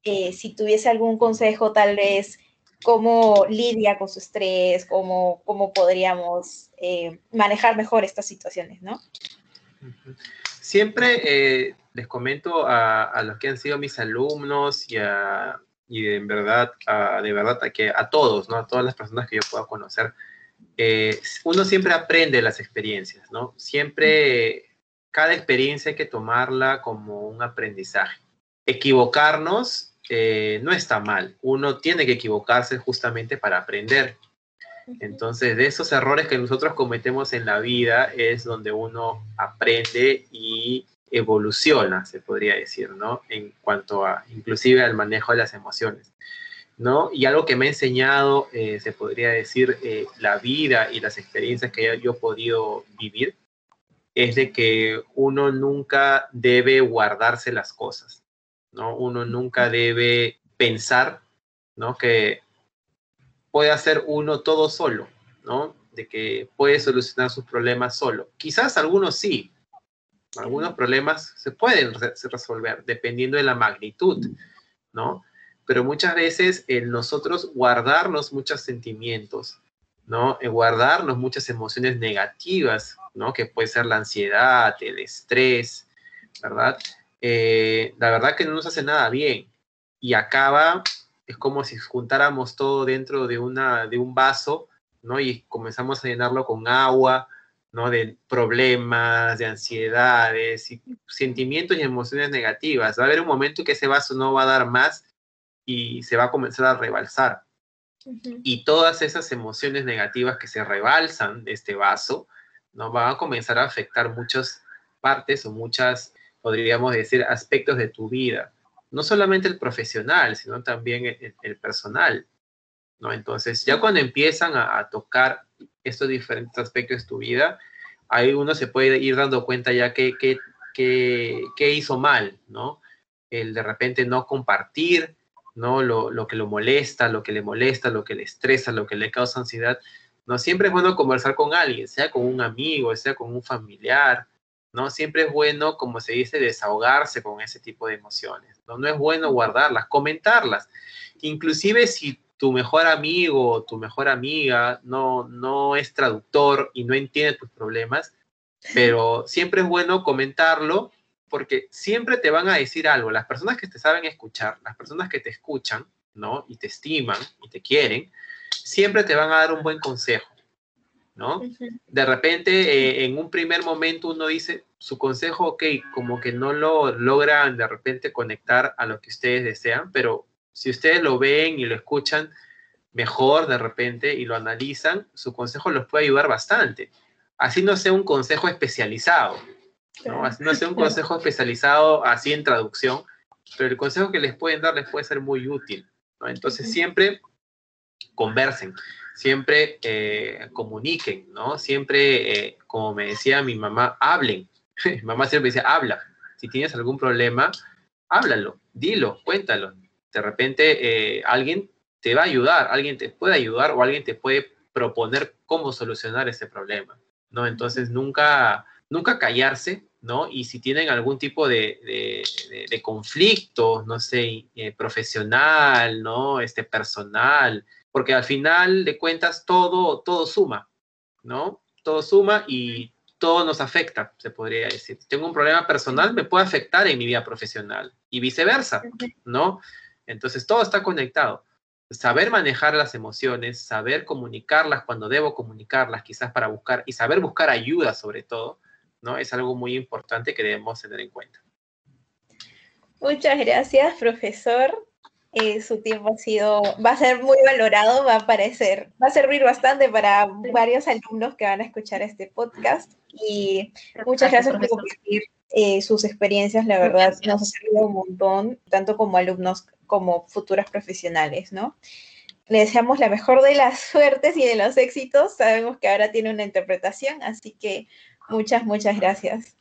eh, si tuviese algún consejo tal vez cómo lidia con su estrés, cómo, cómo podríamos eh, manejar mejor estas situaciones, ¿no? Siempre eh, les comento a, a los que han sido mis alumnos y, a, y de verdad, a, de verdad a, que a todos, ¿no? A todas las personas que yo pueda conocer, eh, uno siempre aprende las experiencias, ¿no? Siempre, cada experiencia hay que tomarla como un aprendizaje. Equivocarnos eh, no está mal. Uno tiene que equivocarse justamente para aprender. Entonces, de esos errores que nosotros cometemos en la vida es donde uno aprende y evoluciona, se podría decir, ¿no? En cuanto a, inclusive, al manejo de las emociones, ¿no? Y algo que me ha enseñado, eh, se podría decir, eh, la vida y las experiencias que yo, yo he podido vivir, es de que uno nunca debe guardarse las cosas, ¿no? Uno nunca debe pensar, ¿no?, que puede hacer uno todo solo, ¿no? De que puede solucionar sus problemas solo. Quizás algunos sí, algunos problemas se pueden re- resolver dependiendo de la magnitud, ¿no? Pero muchas veces el nosotros guardarnos muchos sentimientos, ¿no? El guardarnos muchas emociones negativas, ¿no? Que puede ser la ansiedad, el estrés, ¿verdad? Eh, la verdad que no nos hace nada bien y acaba... Es como si juntáramos todo dentro de, una, de un vaso, ¿no? Y comenzamos a llenarlo con agua, ¿no? De problemas, de ansiedades, y sentimientos y emociones negativas. Va a haber un momento que ese vaso no va a dar más y se va a comenzar a rebalsar. Uh-huh. Y todas esas emociones negativas que se rebalsan de este vaso, ¿no? Van a comenzar a afectar muchas partes o muchas, podríamos decir, aspectos de tu vida. No solamente el profesional, sino también el, el personal, ¿no? Entonces, ya cuando empiezan a, a tocar estos diferentes aspectos de tu vida, ahí uno se puede ir dando cuenta ya que, que, que, que hizo mal, ¿no? El de repente no compartir, ¿no? Lo, lo que lo molesta, lo que le molesta, lo que le estresa, lo que le causa ansiedad. No siempre es bueno conversar con alguien, sea con un amigo, sea con un familiar, ¿no? Siempre es bueno, como se dice, desahogarse con ese tipo de emociones, ¿no? No es bueno guardarlas, comentarlas. Inclusive si tu mejor amigo o tu mejor amiga no, no es traductor y no entiende tus problemas, pero siempre es bueno comentarlo porque siempre te van a decir algo. Las personas que te saben escuchar, las personas que te escuchan, ¿no? Y te estiman y te quieren, siempre te van a dar un buen consejo, ¿no? De repente, eh, en un primer momento uno dice, su consejo, ok, como que no lo logran de repente conectar a lo que ustedes desean, pero si ustedes lo ven y lo escuchan mejor de repente y lo analizan, su consejo los puede ayudar bastante. Así no sea un consejo especializado, ¿no? Así no sea un consejo especializado así en traducción, pero el consejo que les pueden dar les puede ser muy útil, ¿no? Entonces siempre conversen. Siempre eh, comuniquen, ¿no? Siempre, eh, como me decía mi mamá, hablen. Mi mamá siempre decía, habla. Si tienes algún problema, háblalo, dilo, cuéntalo. De repente eh, alguien te va a ayudar, alguien te puede ayudar o alguien te puede proponer cómo solucionar ese problema, ¿no? Entonces nunca, nunca callarse, ¿no? Y si tienen algún tipo de, de, de, de conflicto, no sé, eh, profesional, ¿no? Este, personal... Porque al final de cuentas todo, todo suma, ¿no? Todo suma y todo nos afecta, se podría decir. Si tengo un problema personal, me puede afectar en mi vida profesional y viceversa, ¿no? Entonces todo está conectado. Saber manejar las emociones, saber comunicarlas cuando debo comunicarlas, quizás para buscar, y saber buscar ayuda sobre todo, ¿no? Es algo muy importante que debemos tener en cuenta. Muchas gracias, profesor. Eh, su tiempo ha sido, va a ser muy valorado, va a aparecer, va a servir bastante para varios alumnos que van a escuchar este podcast y muchas gracias, gracias por compartir eh, sus experiencias, la verdad gracias. Nos ha servido un montón, tanto como alumnos como futuras profesionales, ¿no? Le deseamos la mejor de las suertes y de los éxitos, sabemos que ahora tiene una interpretación, así que muchas, muchas gracias.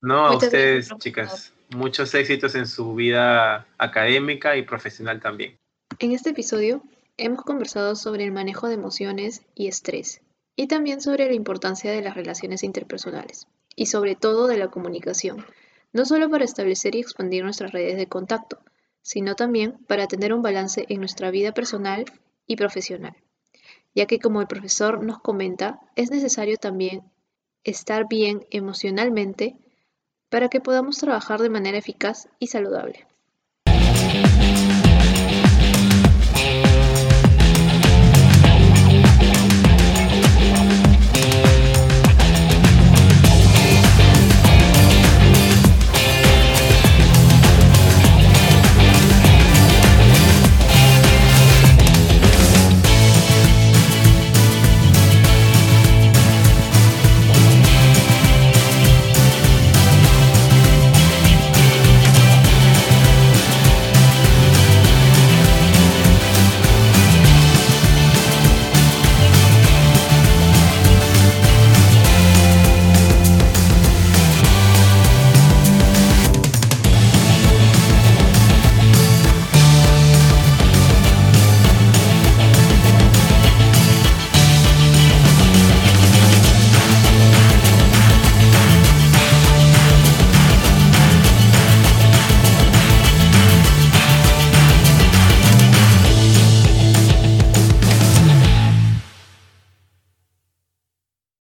No, a ustedes, chicas. Muchos éxitos en su vida académica y profesional también. En este episodio hemos conversado sobre el manejo de emociones y estrés, y también sobre la importancia de las relaciones interpersonales, y sobre todo de la comunicación, no solo para establecer y expandir nuestras redes de contacto, sino también para tener un balance en nuestra vida personal y profesional, ya que como el profesor nos comenta, es necesario también estar bien emocionalmente para que podamos trabajar de manera eficaz y saludable.